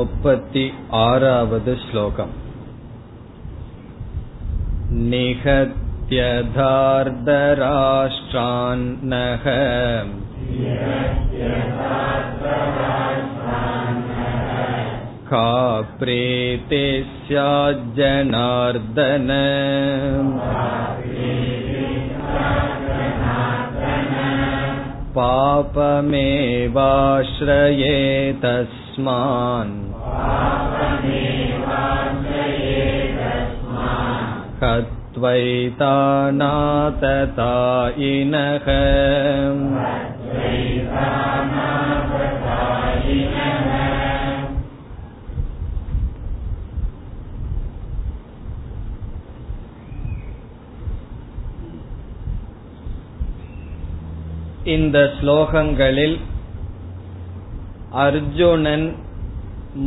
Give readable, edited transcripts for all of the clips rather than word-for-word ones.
36வது ஸ்லோகம். நிஹத்யதார்தராஷ்ட்ரான்னஹ காப்ரேதேஸ்யாஜ்ஜனார்தன பாபமேவாஶ்ரயே தஸ்மான் ஹத்வைதாநாததாயினஹ இந்த ஸ்லோகங்களில் அர்ஜுனன்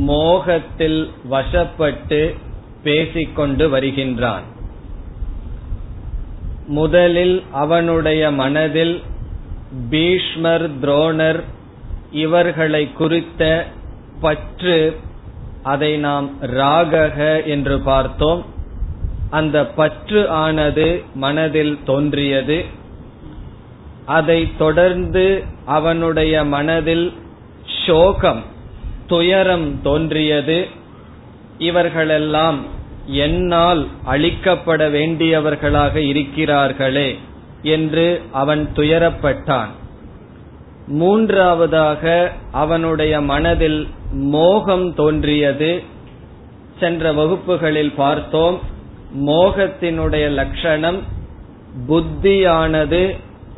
மோகத்தில் வசப்பட்டு பேசிக்கொண்டு வருகின்றான். முதலில் அவனுடைய மனதில் பீஷ்மர், துரோணர் இவர்களை குறித்த பற்று, அதை நாம் ராகக என்று பார்த்தோம். அந்த பற்று ஆனது மனதில் தோன்றியது. அதை தொடர்ந்து அவனுடைய மனதில் சோகம், துயரம் தோன்றியது. இவர்களெல்லாம் என்னால் அழிக்கப்பட வேண்டியவர்களாக இருக்கிறார்களே என்று அவன் துயரப்பட்டான். மூன்றாவதாக அவனுடைய மனதில் மோகம் தோன்றியது. சென்ற வகுப்புகளில் பார்த்தோம், மோகத்தினுடைய லட்சணம் புத்தியானது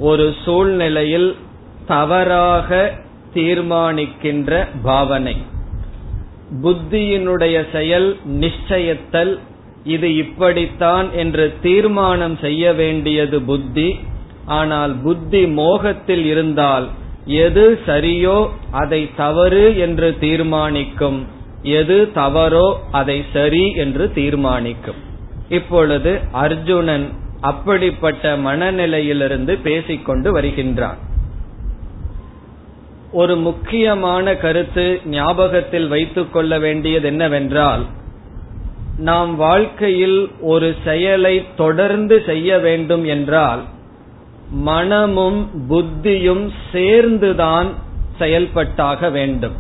ஒரு சூழ்நிலையில் தவறாக தீர்மானிக்கின்ற பாவனை. புத்தியினுடைய செயல் நிச்சயத்தல், இது இப்படித்தான் என்று தீர்மானம் செய்ய வேண்டியது புத்தி. ஆனால் புத்தி மோகத்தில் இருந்தால் எது சரியோ அதை தவறு என்று தீர்மானிக்கும், எது தவறோ அதை சரி என்று தீர்மானிக்கும். இப்பொழுது அர்ஜுனன் அப்படிப்பட்ட மனநிலையிலிருந்து பேசிக்கொண்டு வருகின்றான். ஒரு முக்கியமான கருத்து ஞாபகத்தில் வைத்துக் கொள்ள வேண்டியது என்னவென்றால், நாம் வாழ்க்கையில் ஒரு செயலை தொடர்ந்து செய்ய வேண்டும் என்றால் மனமும் புத்தியும் சேர்ந்துதான் செயல்பட்டாக வேண்டும்.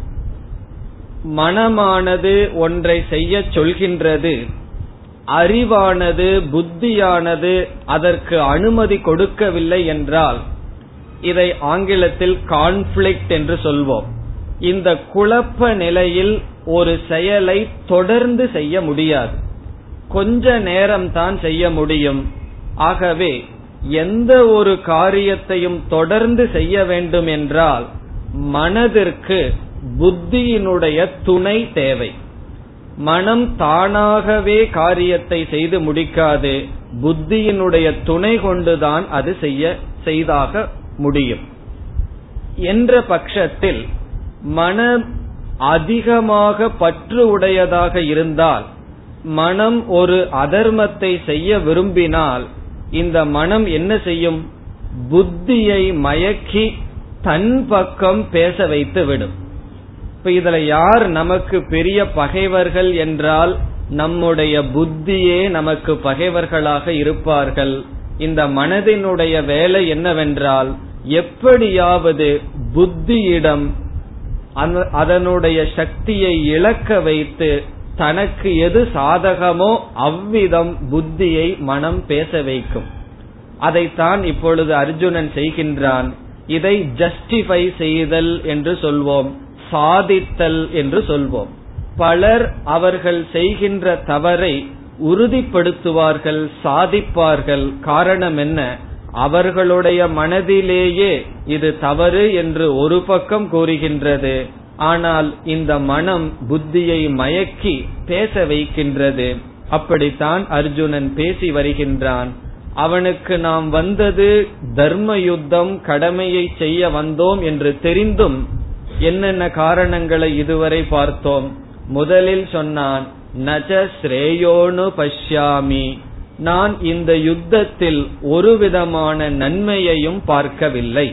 மனமானது ஒன்றை செய்ய சொல்கின்றது, அறிவானது புத்தியானது அதற்கு அனுமதி கொடுக்கவில்லை என்றால், இதை ஆங்கிலத்தில் கான்ஃபிளிக்ட் என்று சொல்வோம். இந்த குழப்ப நிலையில் ஒரு செயலை தொடர்ந்து செய்ய முடியாது, கொஞ்ச நேரம் தான் செய்ய முடியும். ஆகவே எந்த ஒரு காரியத்தையும் தொடர்ந்து செய்ய வேண்டும் என்றால் மனதிற்கு புத்தியினுடைய துணை தேவை. மனம் தானாகவே காரியத்தை செய்து முடிக்காது, புத்தியினுடைய துணை கொண்டுதான் அது செய்தாக முடியும் என்ற பட்சத்தில் மனம் அதிகமாக பற்று உடையதாக இருந்தால், மனம் ஒரு அதர்மத்தை செய்ய விரும்பினால், இந்த மனம் என்ன செய்யும்? புத்தியை மயக்கி தன் பக்கம் பேச வைத்து விடும். இதுல யார் நமக்கு பெரிய பகைவர்கள் என்றால் நம்முடைய புத்தியே நமக்கு பகைவர்களாக இருப்பார்கள். இந்த மனதினுடைய வேலை என்னவென்றால் எப்படியாவது புத்தியிடம் அதனுடைய சக்தியை இழக்க வைத்து தனக்கு எது சாதகமோ அவ்விதம் புத்தியை மனம் பேச வைக்கும். அதைத்தான் இப்பொழுது அர்ஜுனன் செய்கின்றான். இதை ஜஸ்டிஃபை செய்தல் என்று சொல்வோம், சாதித்தல் என்று சொல்வோம். பலர் அவர்கள் செய்கின்ற தவறை உறுதிப்படுத்துவார்கள், சாதிப்பார்கள். காரணம் என்ன? அவர்களுடைய மனதிலேயே இது தவறு என்று ஒரு பக்கம் கூறுகின்றது, ஆனால் இந்த மனம் புத்தியை மயக்கி பேச வைக்கின்றது. அப்படித்தான் அர்ஜுனன் பேசி வருகின்றான். அவனுக்கு நாம் வந்தது தர்ம யுத்தம், கடமையை செய்ய வந்தோம் என்று தெரிந்தும் என்னென்ன காரணங்களை இதுவரை பார்த்தோம். முதலில் சொன்னான், நஜ ஸ்ரேயோனு பஷ்யாமி, நான் இந்த யுத்தத்தில் ஒரு விதமான நன்மையையும் பார்க்கவில்லை.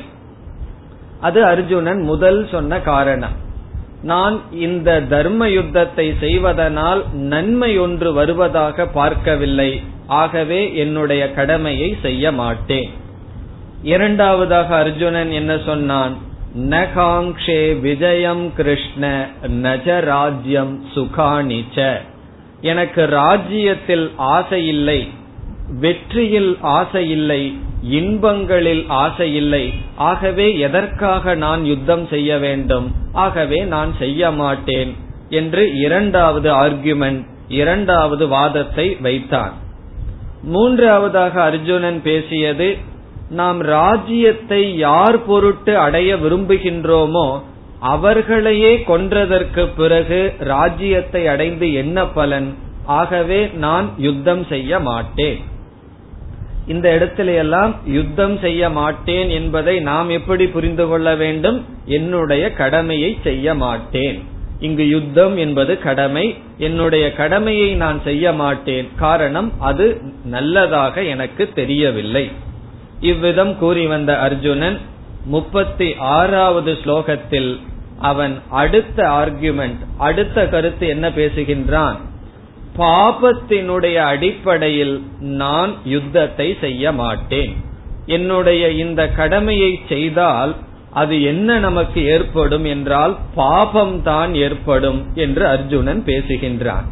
அது அர்ஜுனன் முதல் சொன்ன காரணம். நான் இந்த தர்ம யுத்தத்தை செய்வதனால் நன்மை ஒன்று வருவதாக பார்க்கவில்லை, ஆகவே என்னுடைய கடமையை செய்ய மாட்டேன். இரண்டாவதாக அர்ஜுனன் என்ன சொன்னான்? நகாங்ஷே விஜயம் கிருஷ்ண நஜ ராஜ்யம் சுகானிச்ச. எனக்கு ராஜ்யத்தில் ஆசையில்லை, வெற்றியில் ஆசையில்லை, இன்பங்களில் ஆசையில்லை, ஆகவே எதற்காக நான் யுத்தம் செய்ய வேண்டும், ஆகவே நான் செய்ய மாட்டேன் என்று இரண்டாவது ஆர்குமெண்ட், இரண்டாவது வாதத்தை வைத்தான். மூன்றாவதாக அர்ஜுனன் பேசியது, நாம் ராஜ்யத்தை யார் பொருட்டு அடைய விரும்புகின்றோமோ அவர்களையே கொன்றதற்கு பிறகு ராஜ்யத்தை அடைந்து என்ன பலன், ஆகவே நான் யுத்தம் செய்ய மாட்டேன். இந்த இடத்துல எல்லாம் யுத்தம் செய்ய மாட்டேன் என்பதை நாம் எப்படி புரிந்து கொள்ள வேண்டும்? என்னுடைய கடமையை செய்ய மாட்டேன். இங்கு யுத்தம் என்பது கடமை. என்னுடைய கடமையை நான் செய்ய மாட்டேன், காரணம் அது நல்லதாக எனக்கு தெரியவில்லை. இவ்விதம் கூறி வந்த அர்ஜுனன் 36வது ஸ்லோகத்தில் அவன் அடுத்த ஆர்குமெண்ட், அடுத்த கருத்து என்ன பேசுகின்றான்? பாபத்தினுடைய அடிப்படையில் நான் யுத்தத்தை செய்ய மாட்டேன். என்னுடைய இந்த கடமையை செய்தால் அது என்ன நமக்கு ஏற்படும் என்றால் பாபம்தான் ஏற்படும் என்று அர்ஜுனன் பேசுகின்றான்.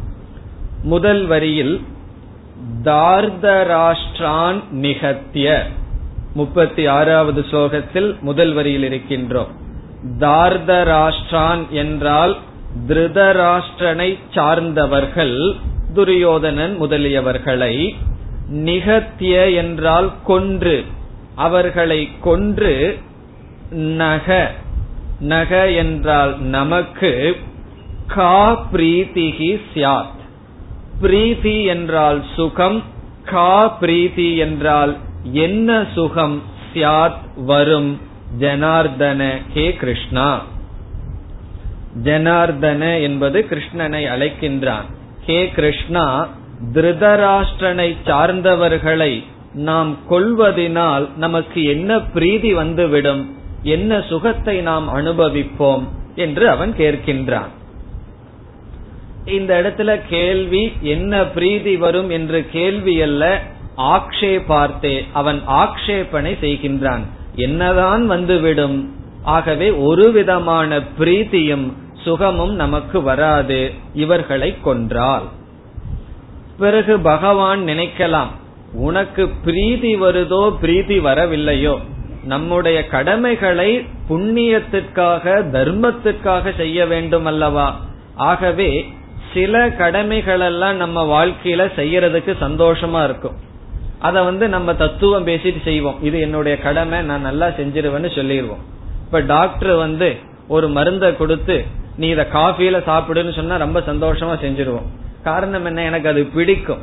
முதல் வரியில் தார்தராஷ்டிரான் நிகத்திய, 36வது ஸ்லோகத்தில் முதல் வரியில் இருக்கின்றோம். தார்தராஷ்டிரான் என்றால் திருதராஷ்டிரனை சார்ந்தவர்கள், துரியோதனன் முதலியவர்களை. நிகத்திய என்றால் கொன்று, அவர்களை கொன்று. நக, நக என்றால் நமக்கு. கா பிரீதிஹி ஸ்யாத், பிரீதி என்றால் சுகம், கா பிரீதி என்றால் என்ன சுகம், ஸ்யாத் வரும். ஜனார்தன ஹே கிருஷ்ணா, ஜனார்தன என்பது கிருஷ்ணனை அழைக்கின்றான். ஹே கிருஷ்ணா, திருதராஷ்டிரனை சார்ந்தவர்களை நாம் கொள்வதினால் நமக்கு என்ன பிரீதி வந்துவிடும், என்ன சுகத்தை நாம் அனுபவிப்போம் என்று அவன் கேட்கின்றான். இந்த இடத்துல கேள்வி என்ன பிரீதி வரும் என்று கேள்வி அல்ல, ஆக்ஷேபார்த்தே, அவன் ஆக்ஷேபனை செய்கின்றான், என்னதான் வந்துவிடும், ஆகவே ஒரு விதமான பிரீதியும் சுகமும் நமக்கு வராது இவர்களை கொன்றால். பிறகு பகவான் நினைக்கலாம், உனக்கு பிரீதி வருதோ பிரீதி வரவில்லையோ, நம்முடைய கடமைகளை புண்ணியத்திற்காக தர்மத்திற்காக செய்ய வேண்டும் அல்லவா, ஆகவே சில கடமைகளெல்லாம் நம்ம வாழ்க்கையில செய்யறதுக்கு சந்தோஷமா இருக்கும், அதை நம்ம தத்துவம் பேசிட்டு செய்வோம், இது என்னுடைய கடமை, நான் நல்லா செஞ்சிருவேன்னு சொல்லிடுவோம். இப்ப டாக்டர் ஒரு மருந்தை கொடுத்து நீ இத காஃபில சாப்பிடுன்னு சொன்னா ரொம்ப சந்தோஷமா செஞ்சிருவோம். காரணம் என்ன? எனக்கு அது பிடிக்கும்.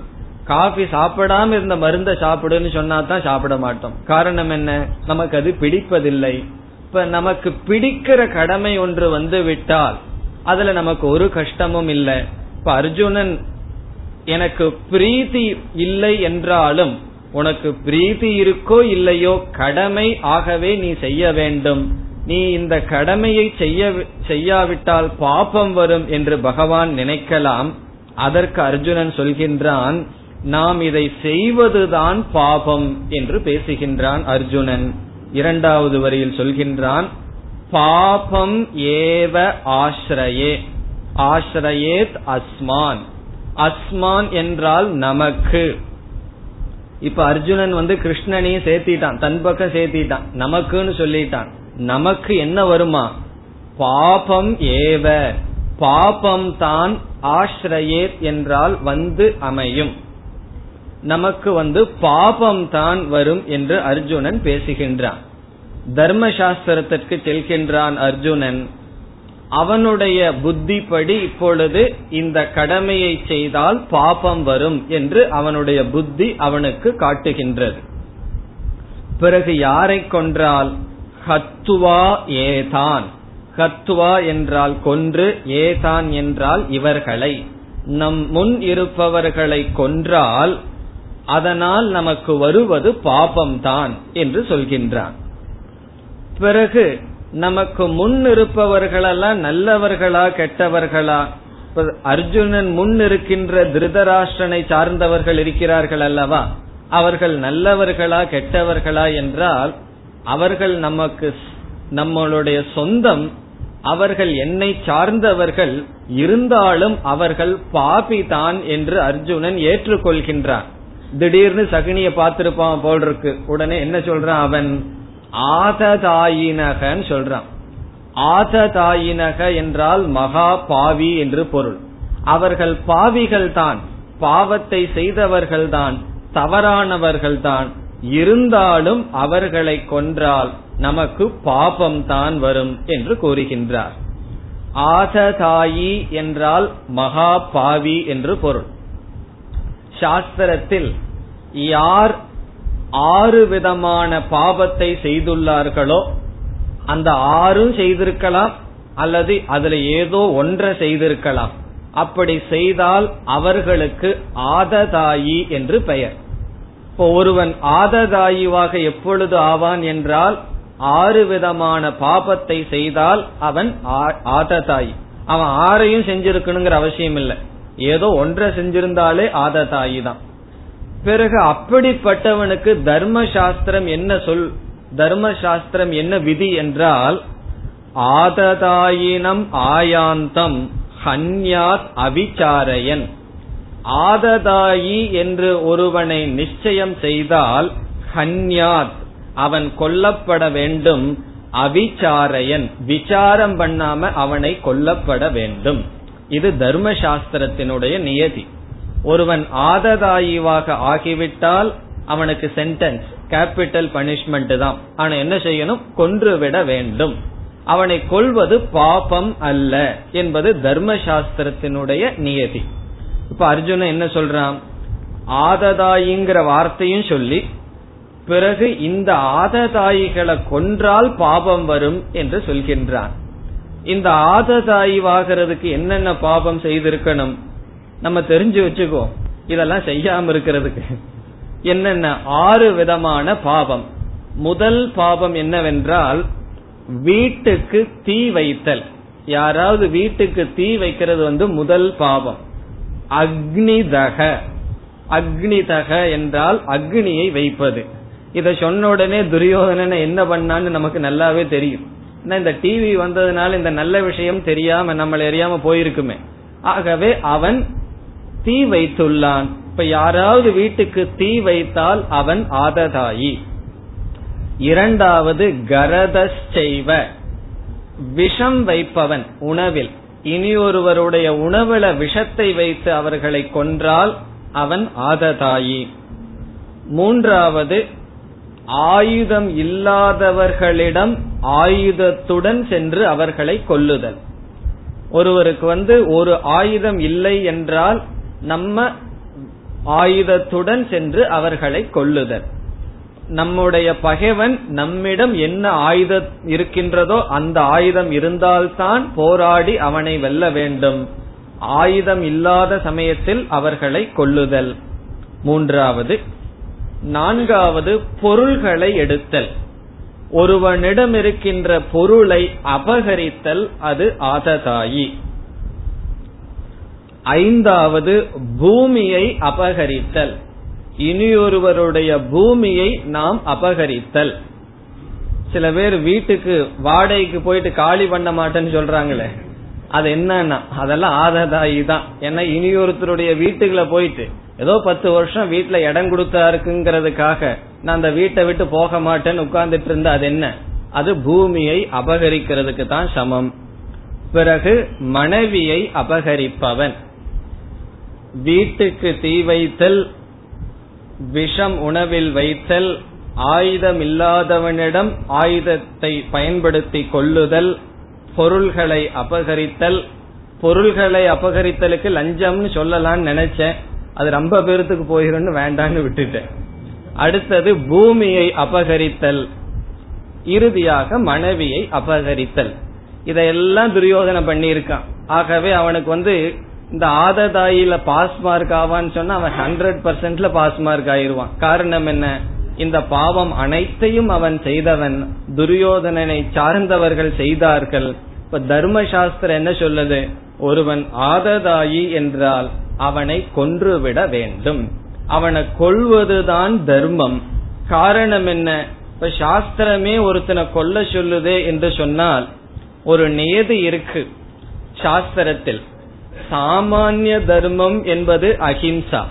காஃபி சாப்பிடாம இருந்த மருந்தை சாப்பிடுன்னு சொன்னா தான் சாப்பிட மாட்டோம். காரணம் என்ன? நமக்கு அது பிடிப்பதில்லை. இப்ப நமக்கு பிடிக்கிற கடமை ஒன்று வந்து விட்டால் அதுல நமக்கு ஒரு கஷ்டமும் இல்லை. இப்ப அர்ஜுனன் எனக்கு பிரீதி இல்லை என்றாலும், உனக்கு பிரீதி இருக்கோ இல்லையோ கடமை, ஆகவே நீ செய்ய வேண்டும், நீ இந்த கடமையை செய்யாவிட்டால் பாபம் வரும் என்று பகவான் நினைக்கலாம். அதற்கு அர்ஜுனன் சொல்கின்றான், நாம் இதை செய்வதுதான் பாபம் என்று பேசுகின்றான் அர்ஜுனன். இரண்டாவது வரியில் சொல்கின்றான், பாபம் ஏவ ஆஸ்ரயே, ஆஸ்ரயேத் அஸ்மான், அஸ்மான் என்றால் நமக்கு. இப்ப அர்ஜுனன் கிருஷ்ணனையும் சேர்த்திட்டான், தன் பக்கம் சேர்த்திட்டான், நமக்குன்னு சொல்லிட்டான். நமக்கு என்ன வருமா? பாபம் ஏவ, பாபம் தான். ஆஸ்ரயேத் என்றால் வந்து அமையும், நமக்கு பாபம் தான் வரும் என்று அர்ஜுனன் பேசுகின்றான். தர்மசாஸ்திரத்திற்கு செல்கின்றான் அர்ஜுனன். அவனுடைய புத்திப்படி இப்பொழுது இந்த கடமையை செய்தால் பாபம் வரும் என்று அவனுடைய புத்தி அவனுக்கு காட்டுகின்றது. பிறகு யாரை கொன்றால்? ஹத்துவா ஏதான், ஹத்துவா என்றால் கொன்று, ஏதான் என்றால் இவர்களை, நம் முன் இருப்பவர்களை கொன்றால் அதனால் நமக்கு வருவது பாபம்தான் என்று சொல்கின்றான். பிறகு நமக்கு முன் இருப்பவர்களெல்லாம் நல்லவர்களா கெட்டவர்களா? அர்ஜுனன் முன் இருக்கின்ற திருதராஷ்டிரனை சார்ந்தவர்கள் இருக்கிறார்கள் அல்லவா, அவர்கள் நல்லவர்களா கெட்டவர்களா என்றால் அவர்கள் நமக்கு நம்மளுடைய சொந்தம், அவர்கள் என்னை சார்ந்தவர்கள், இருந்தாலும் அவர்கள் பாபிதான் என்று அர்ஜுனன் ஏற்றுக்கொள்கின்றான். திடீர்னு சகுனிய பார்த்திருப்பான் போல் இருக்கு, உடனே என்ன சொல்றான் அவன், ஆததாயினகன்னு சொல்றான். ஆததாயினக என்றால் மகா பாவி என்று பொருள். அவர்கள் பாவிகள் தான், பாவத்தை செய்தவர்கள் தான், தவறானவர்கள் தான், இருந்தாலும் அவர்களை கொன்றால் நமக்கு பாபம் தான் வரும் என்று கூறுகின்றார். ஆததாயி என்றால் மகா பாவி என்று பொருள். சாஸ்திரத்தில் யார் 6 விதமான பாவத்தை செய்துள்ளார்களோ, அந்த 6 செய்திருக்கலாம் அல்லது அதுல ஏதோ ஒன்றை செய்திருக்கலாம், அப்படி செய்தால் அவர்களுக்கு ஆததாயி என்று பெயர். இப்போ ஒருவன் ஆததாயுவாக எப்பொழுது ஆவான் என்றால் 6 விதமான பாபத்தை செய்தால் அவன் ஆததாயி. அவன் 6ஐயும் செஞ்சிருக்கணுங்கிற அவசியம் இல்லை, ஏதோ ஒன்றை செஞ்சிருந்தாலே ஆததாயி தான். பிறகு அப்படிப்பட்டவனுக்கு தர்மசாஸ்திரம் என்ன சொல், தர்மசாஸ்திரம் என்ன விதி என்றால், ஆததாயினம் ஆயாந்தம் ஹன்யாத் அவிசாரயன். ஆததாயி என்று ஒருவனை நிச்சயம் செய்தால் ஹன்யாத் அவன் கொல்லப்பட வேண்டும், அவிசாரயன் விசாரம் பண்ணாம அவனை கொல்லப்பட வேண்டும். இது தர்மசாஸ்திரத்தினுடைய நியதி. ஒருவன் ஆததாயிவாக ஆகிவிட்டால் அவனுக்கு சென்டென்ஸ் கேபிட்டல் பனிஷ்மெண்ட் தான். ஆனா என்ன செய்யணும், கொன்றுவிட வேண்டும். அவனை கொல்வது பாபம் அல்ல என்பது தர்மசாஸ்திரத்தினுடைய நியதி. இப்ப அர்ஜுனன் என்ன சொல்றான், ஆததாயிங்கிற வார்த்தையும் சொல்லி பிறகு இந்த ஆததாயிகளை கொன்றால் பாபம் வரும் என்று சொல்கின்றான். இந்த ஆததாயிவாகிறதுக்கு என்னென்ன பாபம் செய்திருக்கணும் நம்ம தெரிஞ்சு வச்சுக்கோ. இதெல்லாம் செய்யாம இருக்கிறதுக்கு என்னென்ன 6 விதமான பாபம். முதல் பாபம் என்னவென்றால் வீட்டுக்கு தீ வைத்தல். யாராவது வீட்டுக்கு தீ வைக்கிறது முதல் பாபம். அக்னிதக, அக்னிதக என்றால் அக்னியை வைப்பது. இத சொன்ன உடனே துரியோதனனை என்ன பண்ணான்னு நமக்கு நல்லாவே தெரியும். இந்த டிவி வந்ததுனால இந்த நல்ல விஷயம் தெரியாம நம்மள எரியாம போயிருக்குமே. ஆகவே அவன் தீ வைத்துள்ளான். இப்ப யாராவது வீட்டுக்கு தீ வைத்தால் அவன் ஆததாயி. இரண்டாவது கரதஸ்செய்வ, விஷம் வைப்பவன் உணவில். இனியொருவருடைய உணவுல விஷத்தை வைத்து அவர்களை கொன்றால் அவன் ஆததாயி. மூன்றாவது ஆயுதம் இல்லாதவர்களிடம் ஆயுதத்துடன் சென்று அவர்களை கொல்லுதல். ஒருவருக்கு ஒரு ஆயுதம் இல்லை என்றால் நம்ம ஆயுதத்துடன் சென்று அவர்களை கொல்லுதல். நம்முடைய பகைவன் நம்மிடம் என்ன ஆயுதம் இருக்கின்றதோ அந்த ஆயுதம் இருந்தால்தான் போராடி அவனை வெல்ல வேண்டும். ஆயுதம் இல்லாத சமயத்தில் அவர்களை கொல்லுதல் மூன்றாவது. நான்காவது பொருள்களை எடுத்தல். ஒருவனிடம் இருக்கின்ற பொருளை அபகரித்தல், அது ஆததாயி. 5வது பூமியை அபகரித்தல். இனியொருவருடைய பூமியை நாம் அபகரித்தல். சில பேர் வீட்டுக்கு வாடகைக்கு போயிட்டு காலி பண்ண மாட்டேன்னு சொல்றாங்களே, அது என்னன்னா அதெல்லாம் ஆததாயி தான். ஏன்னா இனியொருத்தருடைய வீட்டுக்குள்ள போயிட்டு ஏதோ 10 வருஷம் வீட்டுல இடம் கொடுத்தா இருக்குங்கிறதுக்காக நான் அந்த வீட்டை விட்டு போக மாட்டேன்னு உட்கார்ந்துட்டு இருந்தா அது என்ன, அது பூமியை அபகரிக்கிறதுக்கு தான் சமம். பிறகு மனைவியை அபகரிப்பவன். வீட்டுக்கு தீ வைத்தல், விஷம் உணவில் வைத்தல், ஆயுதம் இல்லாதவனிடம் ஆயுதத்தை பயன்படுத்தி கொள்ளுதல், பொருள்களை அபகரித்தல். பொருள்களை அபகரித்தலுக்கு லஞ்சம்னு சொல்லலான்னு நினைச்சேன், அது ரொம்ப பேருக்கு போயிருந்து வேண்டான்னு விட்டுட்டேன். அடுத்தது பூமியை அபகரித்தல், இறுதியாக மனைவியை அபகரித்தல். இதையெல்லாம் துரியோதனை பண்ணியிருக்கான். ஆகவே அவனுக்கு இந்த ஆததாயில பாஸ் மார்க் ஆவான்னு சொன்னா அவன் 100% பாஸ் மார்க் ஆயிருவான். காரணம் என்ன, இந்த பாவம் அனைத்தையும் அவன் செய்தவன், துரியோதனனை சார்ந்தவர்கள் செய்தார்கள். இப்ப தர்மசாஸ்திரம் என்ன சொல்லுது? ஒருவன் ஆததாயி என்றால் அவனை கொன்றுவிட வேண்டும். அவனை கொல்வதுதான் தர்மம். காரணம் என்ன? இப்ப சாஸ்திரமே ஒருத்தனை கொல்ல சொல்லுதே என்று சொன்னால் ஒரு நியதி இருக்கு சாஸ்திரத்தில். சாமானிய தர்மம் என்பது அஹிம்சா,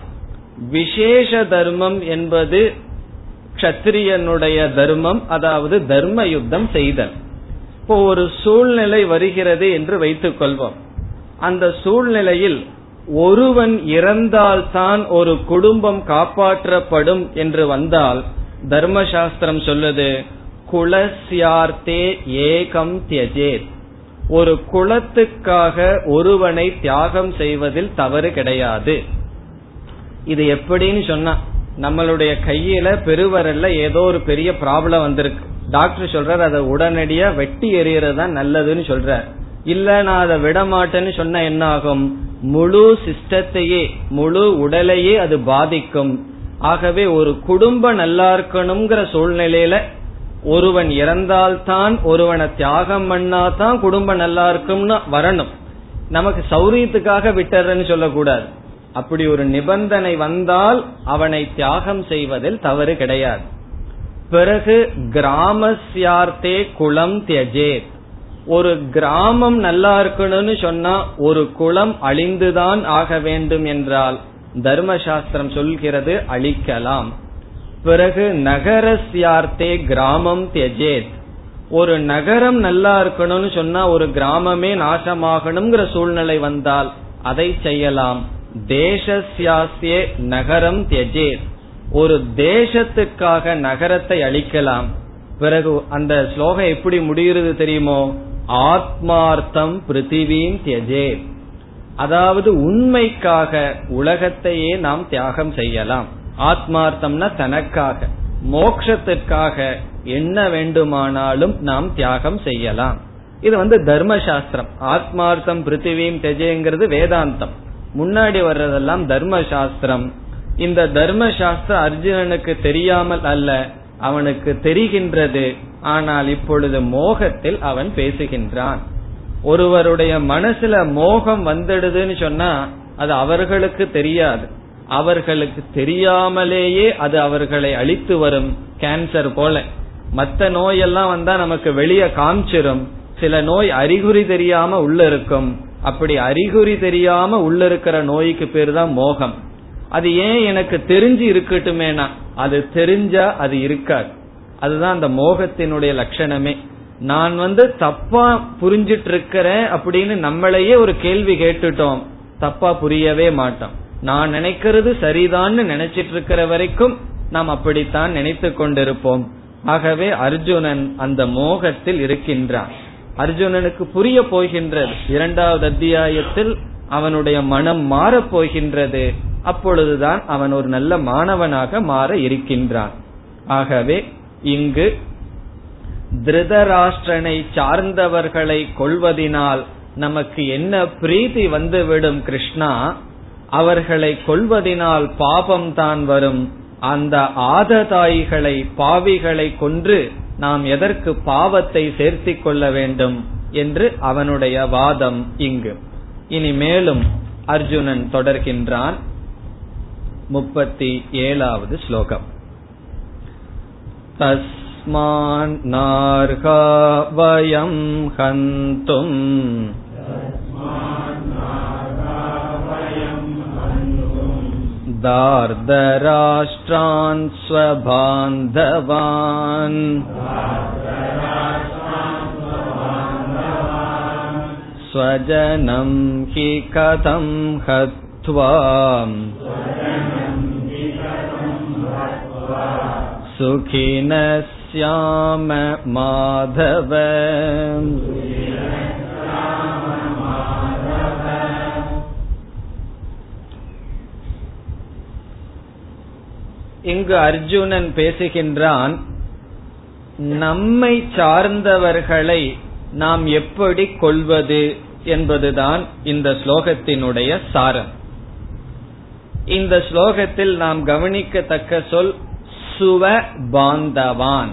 விசேஷ தர்மம் என்பது க்ஷத்ரியனுடைய தர்மம், அதாவது தர்ம யுத்தம் செய்தல். இப்போ ஒரு சூழ்நிலை வருகிறது என்று வைத்துக் கொள்வோம். அந்த சூழ்நிலையில் ஒருவன் இறந்தால்தான் ஒரு குடும்பம் காப்பாற்றப்படும் என்று வந்தால் தர்மசாஸ்திரம் சொல்லுது குலஸ்யார்த்தே ஏகம் தியஜேத். ஒரு குலத்துக்காக ஒருவனை தியாகம் செய்வதில் தவறு கிடையாது. இது எப்படின்னு சொன்னா, நம்மளுடைய கையில பெருவரல்ல ஏதோ ஒரு பெரிய ப்ராப்ளம் வந்திருக்கு, டாக்டர் சொல்றாரு அதை உடனடியா வெட்டி எறியறது தான் நல்லதுன்னு சொல்றாரு. இல்ல நான் அதை விட மாட்டேன்னு சொன்ன என்ன ஆகும்? முழு சிஸ்டத்தையே, முழு உடலையே அது பாதிக்கும். ஆகவே ஒரு குடும்பம் நல்லா இருக்கணுங்கிற சூழ்நிலையில ஒருவன் இறந்தால்தான், ஒருவனை தியாகம் பண்ணாதான் குடும்பம் நல்லா இருக்கும்னு வரணும். நமக்கு சௌரியத்துக்காக விட்டுறன்னு சொல்லக்கூடாது. அப்படி ஒரு நிபந்தனை வந்தால் அவனை தியாகம் செய்வதில் தவறு கிடையாது. பிறகு கிராமஸ்யார்த்தே குலம் தியஜேத். ஒரு கிராமம் நல்லா இருக்கணும்னு சொன்னா ஒரு குலம் அழிந்துதான் ஆக வேண்டும் என்றால் தர்மசாஸ்திரம் சொல்கிறது அழிக்கலாம். பிறகு நகரஸ்யார்த்தே கிராமம் தியஜேத். ஒரு நகரம் நல்லா இருக்கணும்னு சொன்னா ஒரு கிராமமே நாசமாகணுங்கிற சூழ்நிலை வந்தால் அதை செய்யலாம். தேசஸ்யாஸ்யே நகரம் தியஜேத். ஒரு தேசத்துக்காக நகரத்தை அழிக்கலாம். பிறகு அந்த ஸ்லோகம் எப்படி முடிகிறது தெரியுமோ? ஆத்மார்த்தம் பிருத்திவீம் தியஜேத். அதாவது உண்மைக்காக உலகத்தையே நாம் தியாகம் செய்யலாம். ஆத்மார்த்தம்னா தனக்காக, மோட்சத்திற்காக என்ன வேண்டுமானாலும் நாம் தியாகம் செய்யலாம். இது தர்மசாஸ்திரம். ஆத்மார்த்தம் பிருத்திவீம் தியஜேங்கிறது வேதாந்தம், முன்னாடி வர்றதெல்லாம் தர்மசாஸ்திரம். இந்த தர்மசாஸ்திரம் அர்ஜுனனுக்கு தெரியாமல் அல்ல, அவனுக்கு தெரிகின்றது. ஆனால் இப்பொழுது மோகத்தில் அவன் பேசுகின்றான். ஒருவருடைய மனசுல மோகம் வந்துடுதுன்னு சொன்னா அது அவர்களுக்கு தெரியாது, அவர்களுக்கு தெரியாமலேயே அது அவர்களை அழித்து வரும். கேன்சர் போல மற்ற நோயெல்லாம் வந்தா நமக்கு வெளியே காமிச்சிரும். சில நோய் அறிகுறி தெரியாம உள்ள இருக்கும். அப்படி அறிகுறி தெரியாம உள்ள இருக்கிற நோய்க்கு பேரு தான் மோகம். அது ஏன் எனக்கு தெரிஞ்சு இருக்கட்டுமேனா, அது தெரிஞ்சா அது இருக்காது. அதுதான் அந்த மோகத்தினுடைய லட்சணமே. நான் தப்பா புரிஞ்சிட்டு இருக்கிறேன் அப்படின்னு நம்மளையே ஒரு கேள்வி கேட்டுட்டோம், தப்பா புரியவே மாட்டோம். நான் நினைக்கிறது சரிதான்னு நினைச்சிட்டு இருக்கிற வரைக்கும் நாம் அப்படித்தான் நினைத்து கொண்டிருப்போம். ஆகவே அர்ஜுனன் அந்த மோகத்தில் இருக்கின்றான். அர்ஜுனனுக்கு புரிய போகின்றது, இரண்டாவது அத்தியாயத்தில் அவனுடைய மனம் மாறப் போகின்றது. அப்பொழுதுதான் அவன் ஒரு நல்ல மாணவனாக மாற இருக்கின்றான். ஆகவே இங்கு திருதராஷ்டிரனை சார்ந்தவர்களை கொள்வதினால் நமக்கு என்ன பிரீதி வந்துவிடும் கிருஷ்ணா? அவர்களை கொள்வதினால் பாபம் தான் வரும். அந்த ஆததாயிகளை, பாவிகளை கொன்று நாம் எதற்கு பாவத்தை சேர்த்தி கொள்ள வேண்டும் என்று அவனுடைய வாதம் இங்கு. இனி மேலும் அர்ஜுனன் தொடர்கின்றான். 37வது ஸ்லோகம். தஸ்மான் நார்ஹா வயம் ஹந்தும் தார்தராஷ்டிரான் ஸ்வபாந்தவான் ஸ்வஜனம் ஹி கதம் ஹத்வாம் சுகினஸ்யாம மாதவ. இங்கு அர்ஜுனன் பேசுகின்றான், நம்மை சார்ந்தவர்களை நாம் எப்படி கொள்வது என்பதுதான் இந்த ஸ்லோகத்தினுடைய சாரம். இந்த ஸ்லோகத்தில் நாம் கவனிக்கத்தக்க சொல் சுவ பாந்தவான்,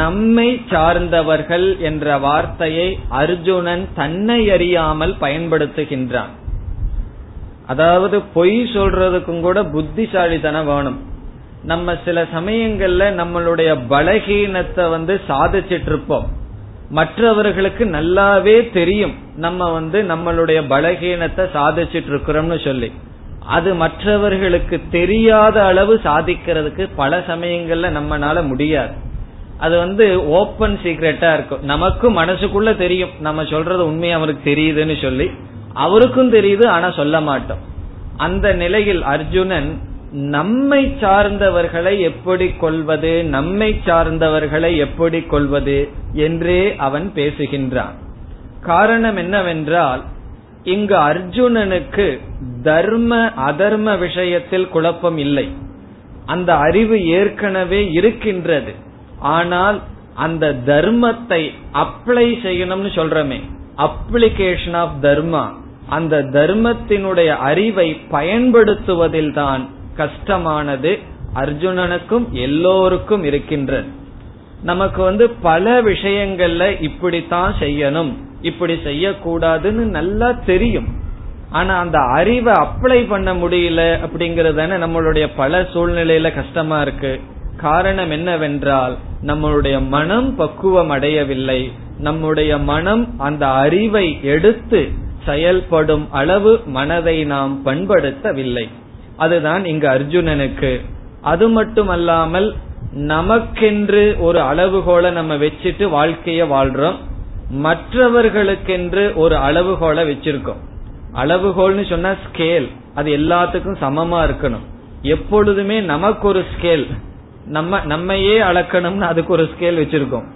நம்மை சார்ந்தவர்கள் என்ற வார்த்தையை அர்ஜுனன் தன்னை அறியாமல் பயன்படுத்துகின்றான். அதாவது பொய் சொல்றதுக்கும் கூட புத்திசாலித்தனம் வேணும். நம்ம சில சமயங்கள்ல நம்மளுடைய பலகீனத்தை சாதிச்சிட்டு இருப்போம். மற்றவர்களுக்கு நல்லாவே தெரியும் நம்ம நம்மளுடைய பலகீனத்தை சாதிச்சிட்டு இருக்கிறோம்னு சொல்லி, அது மற்றவர்களுக்கு தெரியாத அளவு சாதிக்கிறதுக்கு பல சமயங்கள்ல நம்மளால முடியாது. அது ஓப்பன் சீக்ரெட்டா இருக்கும். நமக்கும் மனசுக்குள்ள தெரியும் நம்ம சொல்றது உண்மையா அவருக்கு தெரியுதுன்னு சொல்லி, அவருக்கும் தெரியுது ஆனா சொல்ல மாட்டோம். அந்த நிலையில் அர்ஜுனன் நம்மை சார்ந்தவர்களை எப்படி கொள்வது, நம்மை சார்ந்தவர்களை எப்படி கொள்வது என்றே அவன் பேசுகின்றான். காரணம் என்னவென்றால், இங்கு அர்ஜுனனுக்கு தர்ம அதர்ம விஷயத்தில் குழப்பம் இல்லை. அந்த அறிவு ஏற்கனவே இருக்கின்றது. ஆனால் அந்த தர்மத்தை அப்ளை செய்யணும்னு சொல்றமே, அப்ளிகேஷன் ஆஃப் தர்மா, அந்த தர்மத்தினுடைய அறிவை பயன்படுத்துவதில் தான் கஷ்டமானது அர்ஜுனனுக்கும் எல்லோருக்கும் இருக்கின்றது. நமக்கு பல விஷயங்கள்ல இப்படித்தான் செய்யணும், இப்படி செய்யக்கூடாதுன்னு நல்லா தெரியும். ஆனா அந்த அறிவை அப்ளை பண்ண முடியல. அப்படிங்கறதான நம்மளுடைய பல சூழ்நிலையில கஷ்டமா இருக்கு. காரணம் என்னவென்றால், நம்மளுடைய மனம் பக்குவம் அடையவில்லை. நம்முடைய மனம் அந்த அறிவை எடுத்து செயல்படும் அளவு மனதை நாம் பண்படுத்தவில்லை. அதுதான் இங்கு அர்ஜுனனுக்கு. அது மட்டுமல்லாமல் நமக்கென்று ஒரு அளவுகோலை நம்ம வச்சுட்டு வாழ்க்கைய வாழ்றோம், மற்றவர்களுக்கென்று ஒரு அளவுகோலை வச்சிருக்கோம். அளவுகோல்னு சொன்னா ஸ்கேல், அது எல்லாத்துக்கும் சமமா இருக்கணும். எப்பொழுதுமே நமக்கு ஒரு ஸ்கேல், நம்மையே அளக்கணும்னு அதுக்கு ஒரு ஸ்கேல் வச்சிருக்கோம்.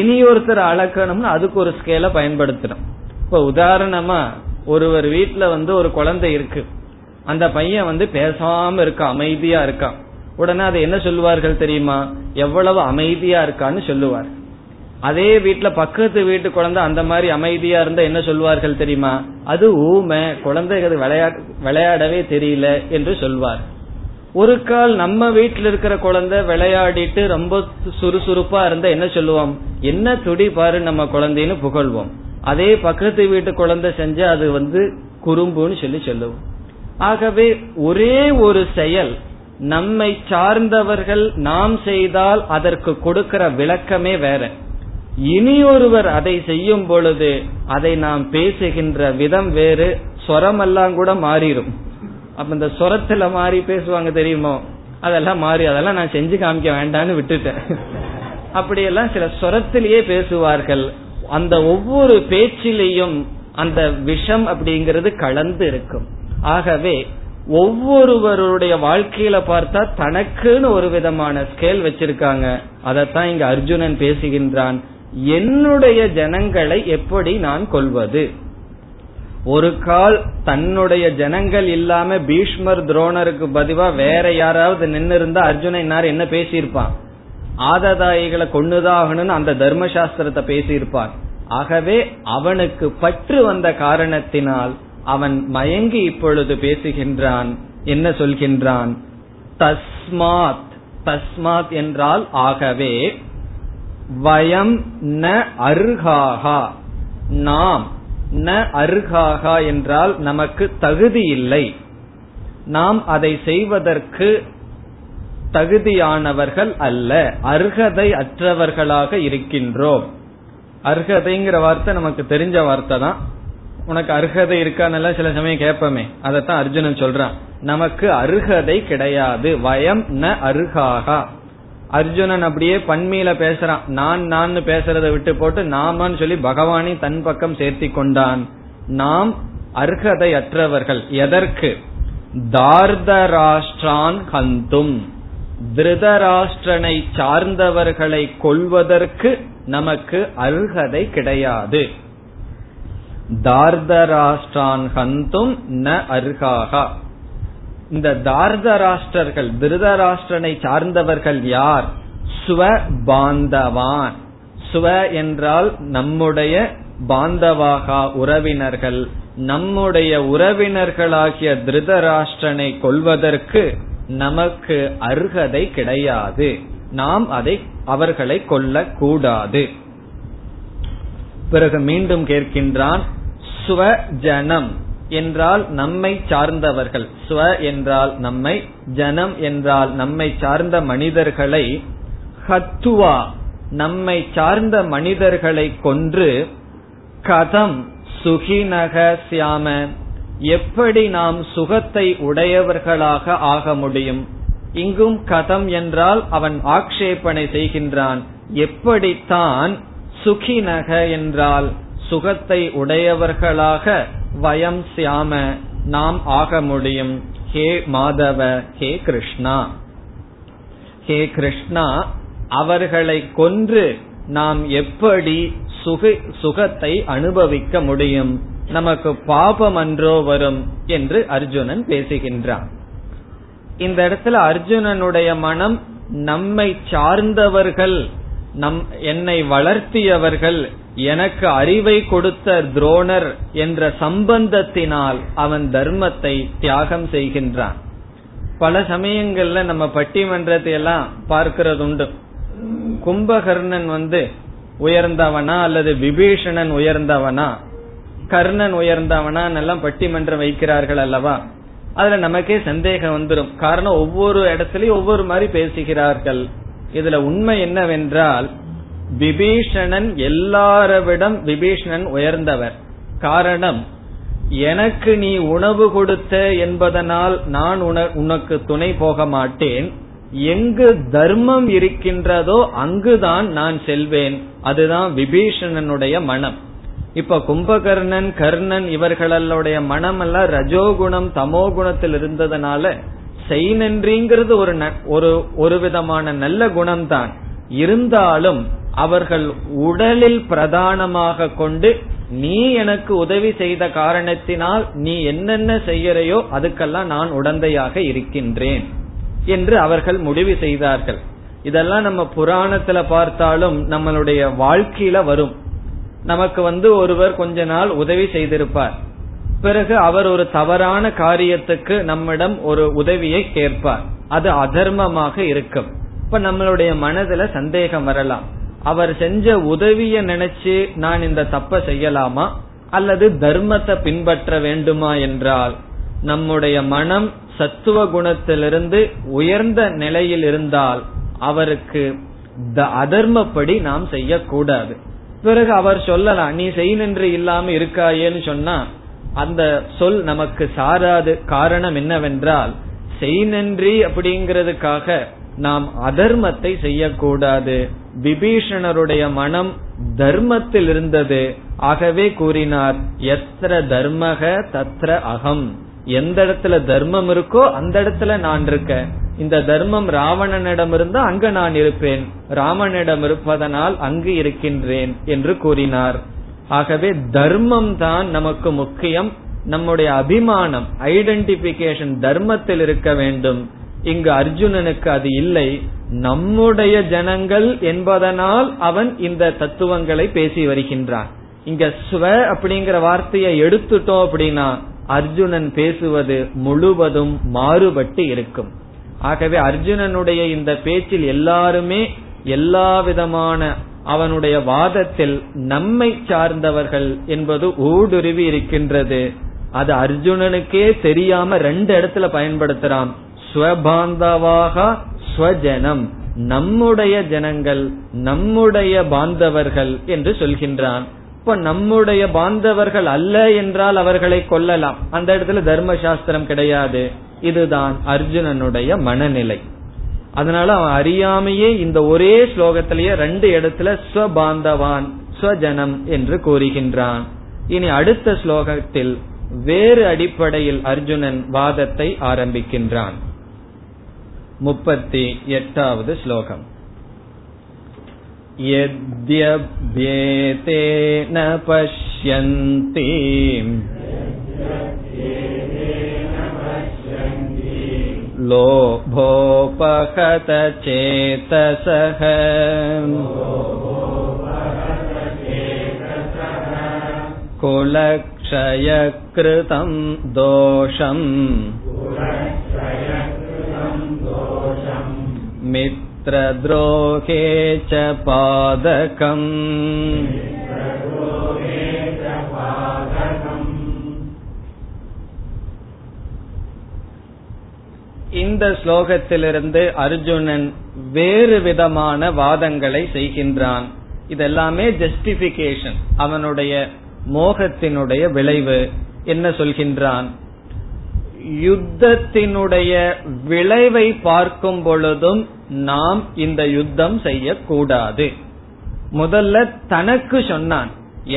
இனி ஒருத்தர் அளக்கணும்னு அதுக்கு ஒரு ஸ்கேல பயன்படுத்தணும். இப்ப உதாரணமா, ஒருவர் வீட்டுல ஒரு குழந்தை இருக்கு. அந்த பையன் பேசாம இருக்கா, அமைதியா இருக்கான். உடனே அதை என்ன சொல்லுவார்கள் தெரியுமா? எவ்வளவு அமைதியா இருக்கான்னு சொல்லுவார். அதே வீட்டுல பக்கத்து வீட்டு குழந்தை அந்த மாதிரி அமைதியா இருந்தா என்ன சொல்லுவார்கள் தெரியுமா? அது ஊமை, குழந்தைக்கு விளையாடவே தெரியல என்று சொல்வார். ஒரு கால் நம்ம வீட்டில் இருக்கிற குழந்தை விளையாடிட்டு ரொம்ப சுறுசுறுப்பா இருந்தா என்ன சொல்லுவோம்? என்ன துடி பாரு நம்ம குழந்தைன்னு புகழ்வோம். அதே பக்கத்து வீட்டு குழந்தை செஞ்சா அது குறும்புன்னு சொல்லி சொல்லுவோம். ஆகவே ஒரே ஒரு செயல் நம்மை சார்ந்தவர்கள் நாம் செய்தால் அதற்கு கொடுக்கிற விளக்கமே வேற. இனி ஒருவர் அதை செய்யும் பொழுது அதை நாம் பேசுகின்ற விதம் வேறு. சொரமெல்லாம் கூட மாறிடும். அப்ப இந்த சொரத்துல மாறி பேசுவாங்க தெரியுமோ, அதெல்லாம் மாறி, அதெல்லாம் நான் செஞ்சு காமிக்க வேண்டான்னு விட்டுட்டேன். அப்படியெல்லாம் சில சொரத்திலேயே பேசுவார்கள். அந்த ஒவ்வொரு பேச்சிலையும் அந்த விஷம் அப்படிங்கிறது கலந்து இருக்கும். ஆகவே ஒவ்வொருவருடைய வாழ்க்கையில பார்த்தா தனக்குன்னு ஒரு விதமான ஸ்கேல் வச்சிருக்காங்க. அதத்தான் இங்க அர்ஜுனன் பேசுகின்றான். என்னுடைய ஜனங்களை எப்படி நான் கொள்வது? ஒரு கால் தன்னுடைய ஜனங்கள் இல்லாம பீஷ்மர் துரோணருக்கு பதிலா வேற யாராவது நின்று இருந்தா அர்ஜுனன் இன்னார் என்ன பேசியிருப்பான்? ஆததாயிகளை கொன்னுதாகணும்னு அந்த தர்மசாஸ்திரத்தை பேசியிருப்பான். ஆகவே அவனுக்கு பற்று வந்த காரணத்தினால் அவன் மயங்கி இப்பொழுது பேசுகின்றான். என்ன சொல்கின்றான்? தஸ்மாத், தஸ்மாத் என்றால் ஆகவே, வயம் ந அர்ஹாஹா, நாம், ந அர்ஹாஹா என்றால் நமக்கு தகுதி இல்லை, நாம் அதை செய்வதற்கு தகுதியானவர்கள் அல்ல, அர்ஹதை அற்றவர்களாக இருக்கின்றோம். அர்ஹதைங்கிற வார்த்தை நமக்கு தெரிஞ்ச வார்த்தை தான். உனக்கு அர்ஹதை இருக்கான்னு சில சமயம் கேட்போமே, அதத்தான் அர்ஜுனன் சொல்றான். நமக்கு அர்ஹதை கிடையாது. வயம் ந அர்ஹாஹா. அர்ஜுனன் அப்படியே பன்மையில பேசுறான். நான் நான் பேசுறதை விட்டு போட்டு நாமன்னு சொல்லி பகவானை தன் பக்கம் சேர்த்தி கொண்டான். நாம் அர்ஹதை அற்றவர்கள். எதற்கு? தார்தராஷ்டிரான் ஹந்தும், திருதராஷ்டிரனை சார்ந்தவர்களை கொள்வதற்கு நமக்கு அர்ஹதை கிடையாது. தார்தராஷ்டிரான் ஹந்தும் ந அர்ஹாஹா. இந்த தார்தராஷ்டர்கள், திருதராஷ்டிரனை சார்ந்தவர்கள் யார்? ஸ்வ பாந்தவான். ஸ்வ என்றால் நம்முடைய பாந்தவாகா, உறவினர்கள். நம்முடைய உறவினர்களாகிய திருதராஷ்டிரனை கொள்வதற்கு நமக்கு அருகதை கிடையாது, நாம் அதை அவர்களை கொல்ல கூடாது. பிறகு மீண்டும் கேட்கின்றான், ஸ்வஜனம் என்றால் நம்மை சார்ந்தவர்கள், ஸ்வ என்றால் நம்மை, ஜனம் என்றால் நம்மை சார்ந்த மனிதர்களை, ஹத்துவா நம்மை சார்ந்த மனிதர்களை கொன்று, கதம் சுகிநக சியாம எப்படி நாம் சுகத்தை உடையவர்களாக ஆக முடியும். இங்கும் கதம் என்றால் அவன் ஆக்ஷேபனை செய்கின்றான், எப்படித்தான் சுகிநக என்றால் சுகத்தை உடையவர்களாக வயம் சியாம நாம் ஆக முடியும். ஹே மாதவ, ஹே கிருஷ்ணா, ஹே கிருஷ்ணா, அவர்களை கொன்று நாம் எப்படி சுகத்தை அனுபவிக்க முடியும், நமக்கு பாபம் அன்றோ வரும் என்று அர்ஜுனன் பேசுகின்றான். இந்த இடத்துல அர்ஜுனனுடைய மனம் நம்மை சார்ந்தவர்கள், என்னை வளர்த்தியவர்கள், எனக்கு அறிவை கொடுத்த துரோணர் என்ற சம்பந்தத்தினால் அவன் தர்மத்தை தியாகம் செய்கின்றான். பல சமயங்கள்ல நம்ம பட்டிமன்றத்தை எல்லாம் பார்க்கிறது உண்டு. கும்பகர்ணன் உயர்ந்தவனா அல்லது விபீஷணன் உயர்ந்தவனா, கர்ணன் உயர்ந்தவனா எல்லாம் பட்டிமன்றம் வைக்கிறார்கள் அல்லவா. அதுல நமக்கே சந்தேகம் வந்துடும், காரணம் ஒவ்வொரு இடத்துலயும் ஒவ்வொரு மாதிரி பேசுகிறார்கள். இதுல உண்மை என்னவென்றால், விபீஷணன் எல்லாரவிடம் விபீஷணன் உயர்ந்தவர். காரணம், எனக்கு நீ உணவு கொடுத்த என்பதனால் நான் உனக்கு துணை போக மாட்டேன், எங்கு தர்மம் இருக்கின்றதோ அங்குதான் நான் செல்வேன். அதுதான் விபீஷணனுடைய மனம். இப்ப கும்பகர்ணன், கர்ணன் இவர்களுடைய மனம் எல்லாம் ரஜோகுணம் தமோகுணத்தில் இருந்ததுனால செய் நன்றிங்கிறது ஒரு விதமான நல்ல குணம்தான். இருந்தாலும் அவர்கள் உடலில் பிரதானமாக கொண்டு, நீ எனக்கு உதவி செய்த காரணத்தினால் நீ என்னென்ன செய்யறையோ அதுக்கெல்லாம் நான் உடந்தையாக இருக்கின்றேன் என்று அவர்கள் முடிவு செய்தார்கள். இதெல்லாம் நம்ம புராணத்துல பார்த்தாலும் நம்மளுடைய வாழ்க்கையில வரும். நமக்கு ஒருவர் கொஞ்ச நாள் உதவி செய்திருப்பார், பிறகு அவர் ஒரு தவறான காரியத்துக்கு நம்மிடம் ஒரு உதவியை கேட்பார், அது அதர்மமாக இருக்கும். இப்ப நம்மளுடைய மனதுல சந்தேகம் வரலாம், அவர் செஞ்ச உதவிய நினைச்சு நான் இந்த தப்ப செய்யலாமா அல்லது தர்மத்தை பின்பற்ற வேண்டுமா என்றால், நம்முடைய மனம் சத்துவ குணத்திலிருந்து உயர்ந்த நிலையில் இருந்தால் அவருக்கு அதர்மப்படி நாம் செய்யக்கூடாது. பிறகு அவர் சொல்லலாம், நீ செய் நின்று இல்லாம இருக்காயேன்னு சொன்னா அந்த சொல் நமக்கு சாராது. காரணம் என்னவென்றால், செய் நன்றி அப்படிங்கிறதுக்காக நாம் அதர்மத்தை செய்யக்கூடாது. விபீஷணருடைய மனம் தர்மத்தில் இருந்தது. ஆகவே கூறினார், எத்திர தர்மக தத்ர அகம், எந்த இடத்துல தர்மம் இருக்கோ அந்த இடத்துல நான் இருக்க. இந்த தர்மம் ராவணனிடம் இருந்தா அங்க நான் இருப்பேன், ராமனிடம் இருப்பதனால் அங்கு இருக்கின்றேன் என்று கூறினார். ஆகவே தர்மம் தான் நமக்கு முக்கியம். நம்முடைய அபிமானம், ஐடென்டிபிகேஷன் தர்மத்தில் இருக்க வேண்டும். இங்கு அர்ஜுனனுக்கு அது இல்லை. நம்முடைய ஜனங்கள் என்பதனால் அவன் இந்த தத்துவங்களை பேசி வருகின்றான். இங்க ஸ்வ அப்படிங்கிற வார்த்தையை எடுத்துட்டோம் அப்படின்னா அர்ஜுனன் பேசுவது முழுவதும் மாறுபட்டு இருக்கும். ஆகவே அர்ஜுனனுடைய இந்த பேச்சில் எல்லாருமே எல்லா விதமான அவனுடைய வாதத்தில் நம்மை சார்ந்தவர்கள் என்பது ஊடுருவி இருக்கின்றது. அது அர்ஜுனனுக்கே தெரியாம ரெண்டு இடத்துல பயன்படுத்துறான். ஸ்வபாந்தவாக ஸ்வஜனம், நம்முடைய ஜனங்கள், நம்முடைய பாந்தவர்கள் என்று சொல்கின்றான். இப்ப நம்முடைய பாந்தவர்கள் அல்ல என்றால் அவர்களை கொல்லலாம், அந்த இடத்துல தர்மசாஸ்திரம் கிடையாது. இதுதான் அர்ஜுனனுடைய மனநிலை. அதனால அவன் அறியாமையே இந்த ஒரே ஸ்லோகத்திலேயே ரெண்டு இடத்துல ஸ்வபாந்தவான் ஸ்வஜனம் என்று கூறுகின்றான். இனி அடுத்த ஸ்லோகத்தில் வேறு அடிப்படையில் அர்ஜுனன் வாதத்தை ஆரம்பிக்கின்றான். 38வது ஸ்லோகம். யத்யப்யேதே ந பஷ்யந்தி லோபோபகத சேதசஹ குலக்ஷயக்ருதம் தோஷம் மித்ரத்ரோஹே ச பாதகம். இந்த ஸ்லோகத்திலிருந்து அர்ஜுனன் வேறு விதமான வாதங்களை செய்கின்றான். இதெல்லாமே ஜஸ்டிபிகேஷன், அவனுடைய மோகத்தினுடைய விளைவு. என்ன சொல்கின்றான்? யுத்தத்தினுடைய விளைவை பார்க்கும் பொழுதும் நாம் இந்த யுத்தம் செய்யக்கூடாது. முதல்ல தனக்கு சொன்னான்,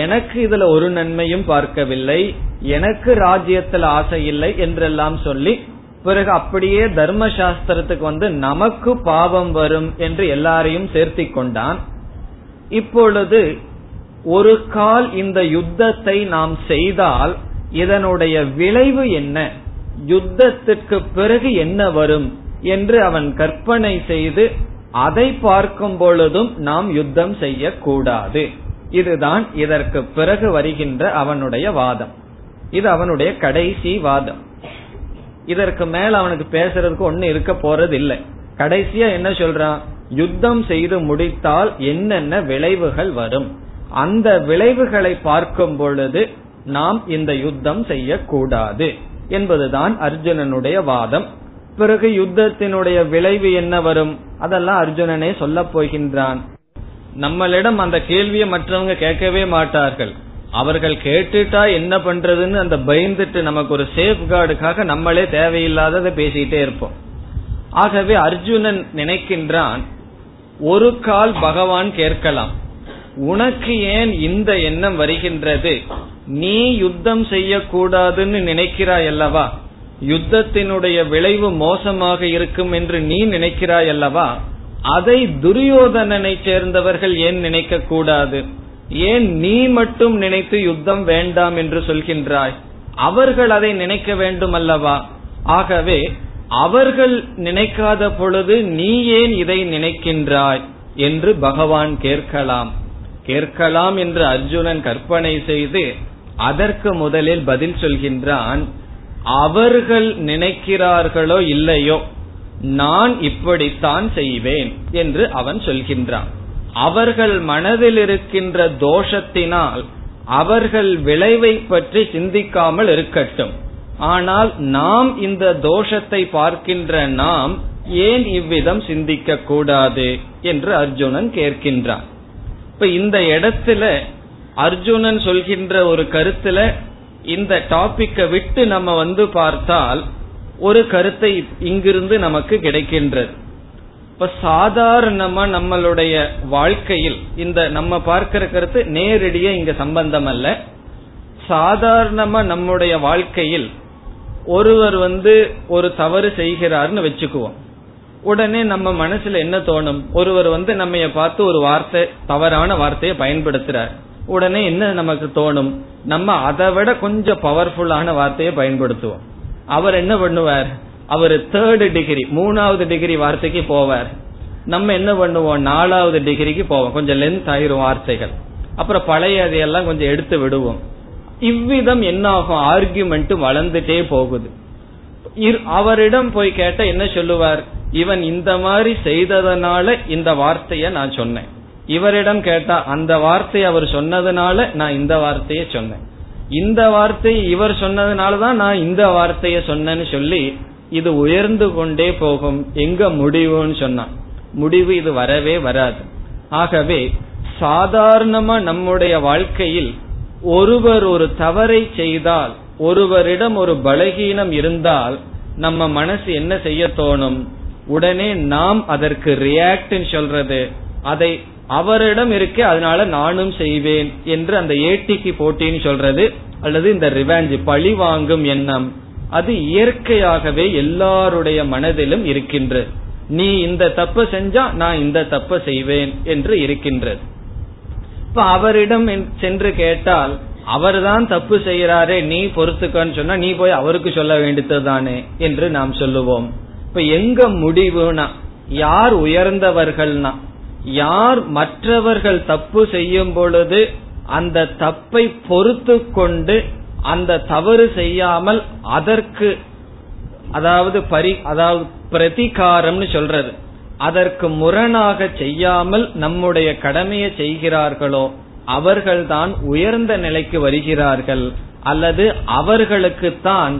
எனக்கு இதுல ஒரு நன்மையும் பார்க்கவில்லை, எனக்கு ராஜ்யத்தில் ஆசை இல்லை என்றெல்லாம் சொல்லி, பிறகு அப்படியே தர்ம சாஸ்திரத்துக்கு வந்து நமக்கு பாவம் வரும் என்று எல்லாரையும் சேர்த்தி கொண்டான். இப்பொழுது ஒரு கால் இந்த யுத்தத்தை நாம் செய்தால் இதனுடைய விளைவு என்ன, யுத்தத்திற்கு பிறகு என்ன வரும் என்று அவன் கற்பனை செய்து அதை பார்க்கும் பொழுதும் நாம் யுத்தம் செய்யக்கூடாது. இதுதான் இதற்கு பிறகு வருகின்ற அவனுடைய வாதம். இது அவனுடைய கடைசி வாதம். இதற்கு மேல அவனுக்கு பேசுறதுக்கு ஒண்ணு இருக்க போறது இல்லை. கடைசியா என்ன சொல்றான்? யுத்தம் செய்து முடித்தால் என்னென்ன விளைவுகள் வரும், அந்த விளைவுகளை பார்க்கும் பொழுது நாம் இந்த யுத்தம் செய்யக்கூடாது என்பதுதான் அர்ஜுனனுடைய வாதம். பிறகு யுத்தத்தினுடைய விளைவு என்ன வரும், அதெல்லாம் அர்ஜுனனே சொல்ல போகின்றான். நம்மளிடம் அந்த கேள்வியை மற்றவங்க கேட்கவே மாட்டார்கள். அவர்கள் கேட்டுட்டா என்ன பண்றதுன்னு அந்த பயந்துட்டு நமக்கு ஒரு சேஃப் கார்டுக்காக நம்மளே தேவையில்லாததை பேசிட்டே இருப்போம். ஆகவே அர்ஜுனன் நினைக்கின்றான், ஒரு கால் பகவான் கேட்கலாம், உனக்கு ஏன் இந்த எண்ணம் வருகின்றது, நீ யுத்தம் செய்யக்கூடாதுன்னு நினைக்கிறாய் அல்லவா, யுத்தத்தினுடைய விளைவு மோசமாக இருக்கும் என்று நீ நினைக்கிறாய் அல்லவா, அதை துரியோதனனை சேர்ந்தவர்கள் ஏன் நினைக்க கூடாது, ஏன் நீ மட்டும் நினைத்து யுத்தம் வேண்டாம் என்று சொல்கின்றாய், அவர்கள் அதை நினைக்க வேண்டும் அல்லவா, ஆகவே அவர்கள் நினைக்காத பொழுது நீ ஏன் இதை நினைக்கின்றாய் என்று பகவான் கேட்கலாம். கேட்கலாம் என்று அர்ஜுனன் கற்பனை செய்து அதற்கு முதலில் பதில் சொல்கின்றான், அவர்கள் நினைக்கிறார்களோ இல்லையோ நான் இப்படித்தான் செய்வேன் என்று அவன் சொல்கின்றான். அவர்கள் மனதில் இருக்கின்ற தோஷத்தினால் அவர்கள் விளைவை பற்றி சிந்திக்காமல் இருக்கட்டும், ஆனால் நாம் இந்த தோஷத்தை பார்க்கின்ற நாம் ஏன் இவ்விதம் சிந்திக்க கூடாது என்று அர்ஜுனன் கேட்கின்றான். இப்ப இந்த இடத்துல அர்ஜுனன் சொல்கின்ற ஒரு கருத்துல இந்த டாபிக்கை விட்டு நம்ம வந்து பார்த்தால் ஒரு கருத்தை இங்கிருந்து நமக்கு கிடைக்கின்றது. இப்ப சாதாரணமா நம்மளுடைய வாழ்க்கையில் இந்த நம்ம பார்க்கிற கருத்து நேரடியா இங்க சம்பந்தம் அல்ல. சாதாரணமா நம்முடைய வாழ்க்கையில் ஒருவர் வந்து ஒரு தவறு செய்கிறார்னு வச்சுக்குவோம். உடனே நம்ம மனசுல என்ன தோணும்? ஒருவர் வந்து நம்ம பார்த்து ஒரு வார்த்தை, தவறான வார்த்தையை பயன்படுத்துறார். உடனே என்ன நமக்கு தோணும்? நம்ம அதை விட கொஞ்சம் பவர்ஃபுல்லான வார்த்தையை பயன்படுத்துவோம். அவர் என்ன பண்ணுவார்? அவர் தேர்டு டிகிரி, 3வது டிகிரி வார்த்தைக்கு போவார். நம்ம என்ன பண்ணுவோம்? 4வது டிகிரிக்கு போவோம். கொஞ்சம் லென்த் ஆயிரும் வார்த்தைகள். அப்புறம் பழைய அதையெல்லாம் கொஞ்சம் எடுத்து விடுவோம். இவ்விதம் என்ன ஆகும்? ஆர்கியூமெண்ட் வளர்ந்துட்டே போகுது. அவரிடம் போய் கேட்டா என்ன சொல்லுவார்? இவன் இந்த மாதிரி செய்ததனால இந்த வார்த்தைய நான் சொன்னேன். இவரிடம் கேட்டா அந்த வார்த்தையை அவர் சொன்னதுனால நான் இந்த வார்த்தைய சொன்னேன், இந்த வார்த்தையை இவர் சொன்னதுனாலதான் நான் இந்த வார்த்தைய சொன்னேன்னு சொல்லி இது உயர்ந்து கொண்டே போகும். எங்க முடிவுன்னு சொன்னா முடிவு இது வரவே வராது. ஆகவே சாதாரணமா நம்முடைய வாழ்க்கையில் ஒருவர் ஒரு தவறை செய்தால், ஒருவரிடம் ஒரு பலகீனம் இருந்தால் நம்ம மனசு என்ன செய்ய தோணும்? உடனே நாம் அதற்கு ரியாக்ட் சொல்றது, அதை அவரிடம் இருக்க அதனால நானும் செய்வேன் என்று அந்த ஏட்டிக்கு போட்டின்னு சொல்றது, அல்லது இந்த ரிவெஞ்ச் பழி வாங்கும் எண்ணம். அது இயற்கையாகவே எல்லாருடைய மனதிலும் இருக்கின்றது. நீ இந்த தப்ப செஞ்சா நான் இந்த தப்ப செய்வேன் என்று இருக்கின்றது. இப்ப அவரிடம் சென்று கேட்டால் அவர் தான் தப்பு செய்யறாரே, நீ பொறுத்துக்கன்னு சொன்னா நீ போய் அவருக்கு சொல்ல வேண்டியதுதானே என்று நாம் சொல்லுவோம். இப்ப எங்க முடிவுனா, யார் உயர்ந்தவர்கள்னா, யார் மற்றவர்கள் தப்பு செய்யும் பொழுது அந்த தப்பை பொறுத்து கொண்டு அந்த தவறு செய்யாமல் அதற்கு அதாவது பிரதிகாரம்னு சொல்றது, அதற்கு முரணாக செய்யாமல் நம்முடைய கடமையை செய்கிறார்களோ அவர்கள்தான் உயர்ந்த நிலைக்கு வருகிறார்கள், அல்லது அவர்களுக்குத்தான்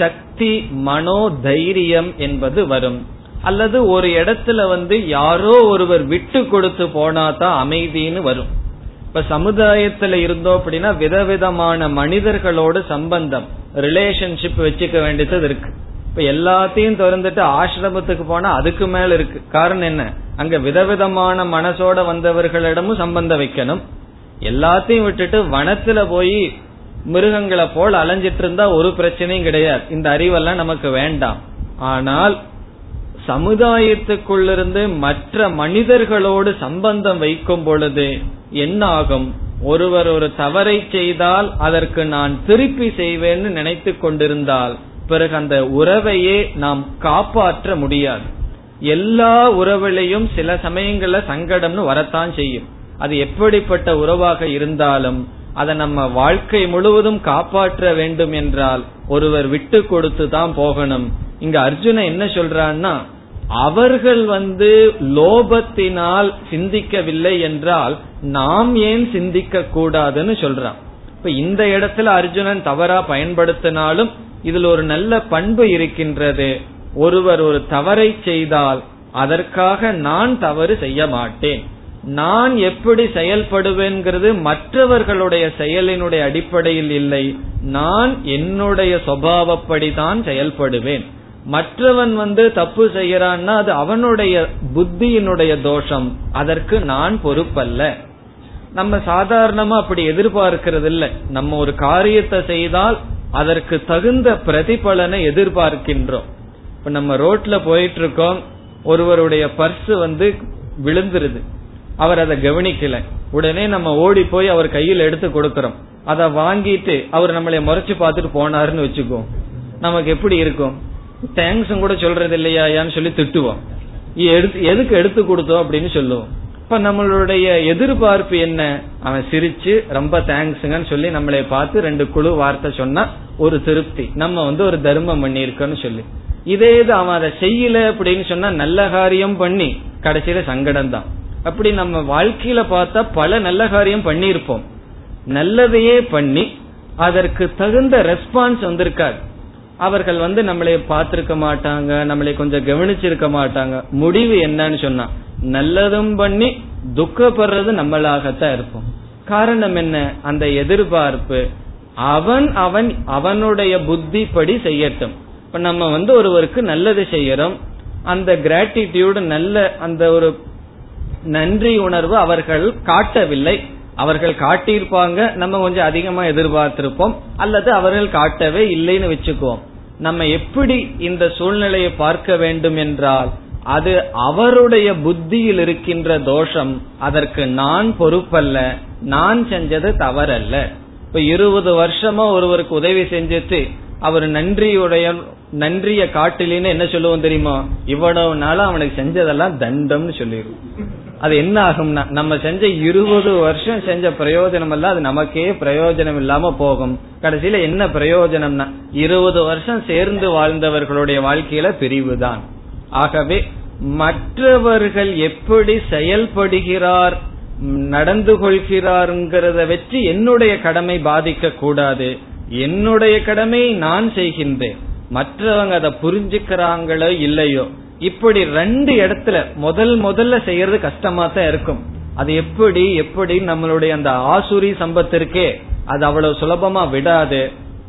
சக்தி மனோ தைரியம் என்பது வரும். அல்லது ஒரு இடத்துல யாரோ ஒருவர் விட்டு கொடுத்து போனாதான் அமைதின்னு வரும். இப்ப சமுதாயத்துல இருந்தோம் அப்படின்னா விதவிதமான மனிதர்களோடு சம்பந்தம் ரிலேஷன்ஷிப் வச்சுக்க வேண்டியது இருக்கு. இப்ப எல்லாத்தையும் திறந்துட்டு ஆசிரமத்துக்கு போனா அதுக்கு மேல இருக்கு. காரணம் என்ன, அங்க விதவிதமான மனசோட வந்தவர்களிடமும் சம்பந்தம் வைக்கணும். எல்லாத்தையும் விட்டுட்டு வனத்துல போய் மிருகங்களை போல் அலைஞ்சிட்டு இருந்தா ஒரு பிரச்சனையும் கிடையாது, இந்த அறிவெல்லாம் நமக்கு வேண்டாம். ஆனால் சமுதாயத்துக்குள்ளிருந்து மற்ற மனிதர்களோடு சம்பந்தம் வைக்கும் பொழுது என்ன ஆகும், ஒருவர் ஒரு தவறை செய்தால் அதற்கு நான் திருப்பி செய்வேன்னு நினைத்து கொண்டிருந்தால் பிறகு அந்த உறவையே நாம் காப்பாற்ற முடியாது. எல்லா உறவிலையும் சில சமயங்கள்ல சங்கடம்னு வரத்தான் செய்யும். அது எப்படிப்பட்ட உறவாக இருந்தாலும் அதை நம்ம வாழ்க்கை முழுவதும் காப்பாற்ற வேண்டும் என்றால் ஒருவர் விட்டு கொடுத்து தான் போகணும். இங்க அர்ஜுனன் என்ன சொல்றான்னா, அவர்கள் லோபத்தினால் சிந்திக்கவில்லை என்றால் நாம் ஏன் சிந்திக்க கூடாதுன்னு சொல்றான். இப்ப இந்த இடத்துல அர்ஜுனன் தவறா பயன்படுத்தினாலும் இதுல ஒரு நல்ல பண்பு இருக்கின்றது. ஒருவர் ஒரு தவறை செய்தால் அதற்காக நான் தவறு செய்ய மாட்டேன், நான் எப்படி செயல்படுவேன்கிறது மற்றவர்களுடைய செயலினுடைய அடிப்படையில் இல்லை, நான் என்னுடைய சுபாவப்படிதான் செயல்படுவேன். மற்றவன் தப்பு செய்யறான்னா அது அவனுடைய புத்தியினுடைய தோஷம், அதற்கு நான் பொறுப்பல்ல. நம்ம சாதாரணமா அப்படி எதிர்பார்க்கிறது இல்லை. நம்ம ஒரு காரியத்தை செய்தால் அதற்கு தகுந்த பிரதிபலனை எதிர்பார்க்கின்றோம். இப்ப நம்ம ரோட்ல போயிட்டு இருக்கோம், ஒருவருடைய பர்ஸ் விழுந்துருது, அவர் அதை கவனிக்கல, உடனே நம்ம ஓடி போய் அவர் கையில் எடுத்து கொடுக்கறோம், அத வாங்கிட்டு அவர் நம்மளை முறைச்சு பார்த்துட்டு போனாருன்னு வச்சுக்கோ, நமக்கு எப்படி இருக்கும், தேங்க்ஸும் கூட சொல்றது இல்லையான்னு சொல்லி திட்டுவோம், எதுக்கு எடுத்து கொடுத்தோம் அப்படின்னு சொல்லுவோம். இப்ப நம்மளுடைய எதிர்பார்ப்பு என்ன, அவன் சிரிச்சு ரொம்ப தேங்க்ஸுங்கன்னு சொல்லி நம்மளை பார்த்து ரெண்டு குழு வார்த்தை சொன்னா ஒரு திருப்தி, நம்ம ஒரு தர்மம் பண்ணி இருக்கோன்னு சொல்லி. இதே இது அவன் அதை செய்யல அப்படின்னு சொன்னா நல்ல காரியம் பண்ணி கடைசியில சங்கடம் தான். அப்படி நம்ம வாழ்க்கையில பார்த்தா பல நல்ல காரியம் பண்ணியிருப்போம், நல்லதையே பண்ணி அதற்கு தகுந்த ரெஸ்பான்ஸ் வந்திருக்காரு. அவர்கள் நம்மளை பார்த்திருக்க மாட்டாங்க, நம்மளை கொஞ்சம் கவனிச்சிருக்க மாட்டாங்க. முடிவு என்னன்னு சொன்னா நல்லதும் பண்ணி துக்கப்படுறது நம்மளாகத்தான் இருப்போம். காரணம் என்ன, அந்த எதிர்பார்ப்பு அவனுடைய புத்தி படி செய்யட்டும். இப்ப நம்ம ஒருவருக்கு நல்லது செய்யறோம், அந்த கிராட்டிடியூடு நல்ல அந்த ஒரு நன்றி உணர்வு அவர்கள் காட்டவில்லை. அவர்கள் காட்டியிருப்பாங்க, நம்ம கொஞ்சம் அதிகமா எதிர்பார்த்திருப்போம், அல்லது அவர்கள் காட்டவே இல்லைன்னு வச்சுக்குவோம். நம்ம எப்படி இந்த சூழ்நிலையை பார்க்க வேண்டும் என்றால் அது அவருடைய புத்தியில் இருக்கின்ற தோஷம், அதற்கு நான் பொறுப்பல்ல, நான் செஞ்சது தவறல்ல. இப்ப 20 வருஷமா ஒருவருக்கு உதவி செஞ்சுட்டு அவர் நன்றிய காட்டிலின்னு என்ன சொல்லுவோம் தெரியுமா, இவ்வளவு நாளா அவனுக்கு செஞ்சதெல்லாம் தண்டம்னு சொல்லிடுவோம். அது என்ன ஆகும்னா நம்ம செஞ்ச 20 வருஷம் செஞ்ச பிரயோஜனம் எல்லாம் அது நமக்கே பிரயோஜனம் இல்லாம போகும். கடைசியில என்ன பிரயோஜனம்னா 20 வருஷம் சேர்ந்து வாழ்ந்தவர்களுடைய வாழ்க்கையில பிரிவுதான். ஆகவே மற்றவர்கள் எப்படி செயல்படுகிறார் நடந்து கொள்கிறார்ங்கிறத வச்சு என்னுடைய கடமை பாதிக்க கூடாது. என்னுடைய கடமை நான் செய்கின்றேன், மற்றவங்க அதை புரிஞ்சுக்கிறாங்களோ இல்லையோ. இப்படி ரெண்டு இடத்துல முதல்ல செய்யறது கஷ்டமா தான் இருக்கும். அது எப்படி நம்மளுடைய அந்த ஆசூரி சம்பத்திற்கே அது அவ்வளவு சுலபமா விடாது.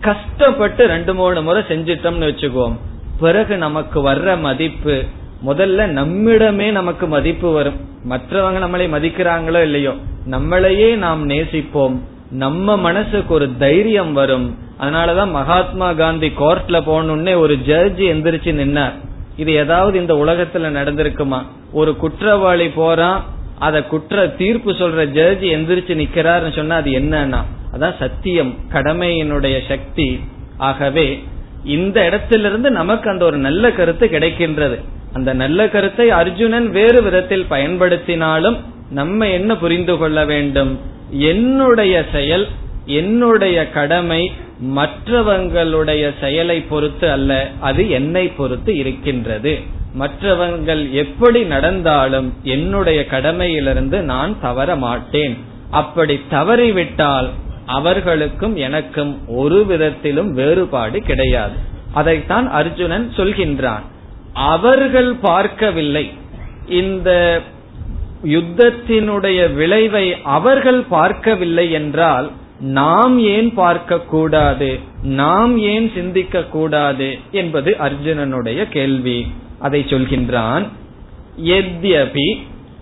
கஷ்டப்பட்டு 2-3 முறை செஞ்சிட்டோம்னு வச்சுக்கோம், பிறகு நமக்கு வர்ற மதிப்பு முதல்ல நம்மிடமே நமக்கு மதிப்பு வரும். மற்றவங்க நம்மளை மதிக்கிறாங்களோ இல்லையோ, நம்மளையே நாம் நேசிப்போம், நம்ம மனசுக்கு ஒரு தைரியம் வரும். அதனாலதான் மகாத்மா காந்தி கோர்ட்ல போனோடனே ஒரு ஜட்ஜி எந்திரிச்சு நின்னார். இது ஏதாவது இந்த உலகத்துல நடந்திருக்குமா, ஒரு குற்றவாளி போறான், அத குற்ற தீர்ப்பு சொல்ற ஜட்ஜி எந்திரிச்சு நிக்கிறாருன்னு சொன்னா அது என்னன்னா அதான் சத்தியம், கடமையினுடைய சக்தி. ஆகவே இந்த இடத்திலிருந்து நமக்கு அந்த ஒரு நல்ல கருத்து கிடைக்கின்றது. அந்த நல்ல கருத்தை அர்ஜுனன் வேறு விதத்தில் பயன்படுத்தினாலும் நம்ம என்ன புரிந்து கொள்ள வேண்டும், என்னுடைய செயல் என்னுடைய கடமை மற்றவங்களுடைய செயலை பொறுத்து அல்ல, அது என்னை பொறுத்து இருக்கின்றது. மற்றவர்கள் எப்படி நடந்தாலும் என்னுடைய கடமையிலிருந்து நான் தவற மாட்டேன். அப்படி தவறிவிட்டால் அவர்களுக்கும் எனக்கும் ஒரு விதத்திலும் வேறுபாடு கிடையாது. அதைத்தான் அர்ஜுனன் சொல்கின்றான். அவர்கள் பார்க்கவில்லை, இந்த யுத்தத்தினுடைய விளைவை அவர்கள் பார்க்கவில்லை என்றால் நாம் ஏன் பார்க்க கூடாது, நாம் ஏன் சிந்திக்க கூடாது என்பது அர்ஜுனனுடைய கேள்வி. அதை சொல்கின்றான். யத்யபி,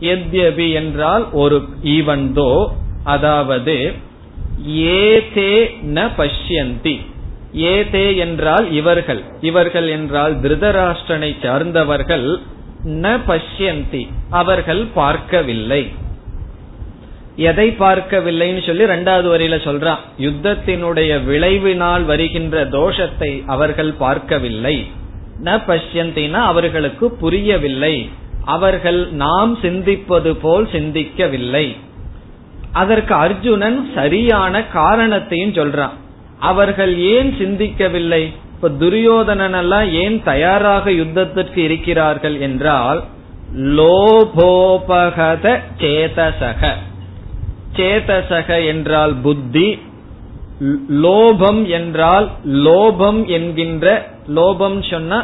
யத்யபி என்றால் ஒரு ஈவன் தோ, அதாவது ஏதே ந பஷ்யந்தி. ஏதே என்றால் இவர்கள், இவர்கள் என்றால் திருதராஷ்டிரனை சார்ந்தவர்கள். ந பஷ்யந்தி, அவர்கள் பார்க்கவில்லை. எதை பார்க்கவில்லைன்னு சொல்லி இரண்டாவது வரியில சொல்றான், யுத்தத்தினுடைய விளைவினால் வருகின்ற தோஷத்தை அவர்கள் பார்க்கவில்லை. ந பஷ்யந்தினா அவர்களுக்கு புரியவில்லை, அவர்கள் நாம் சிந்திப்பது போல் சிந்திக்கவில்லை. அதற்கு அர்ஜுனன் சரியான காரணத்தையும் சொல்றான். அவர்கள் ஏன் சிந்திக்கவில்லை? இப்ப துரியோதனன் எல்லாம் ஏன் தயாராக யுத்தத்திற்கு இருக்கிறார்கள் என்றால், லோபோபகத சேதசக. சேதசக என்றால் புத்தி, லோபம் என்றால் லோபம் என்கின்ற, லோபம் சொன்னா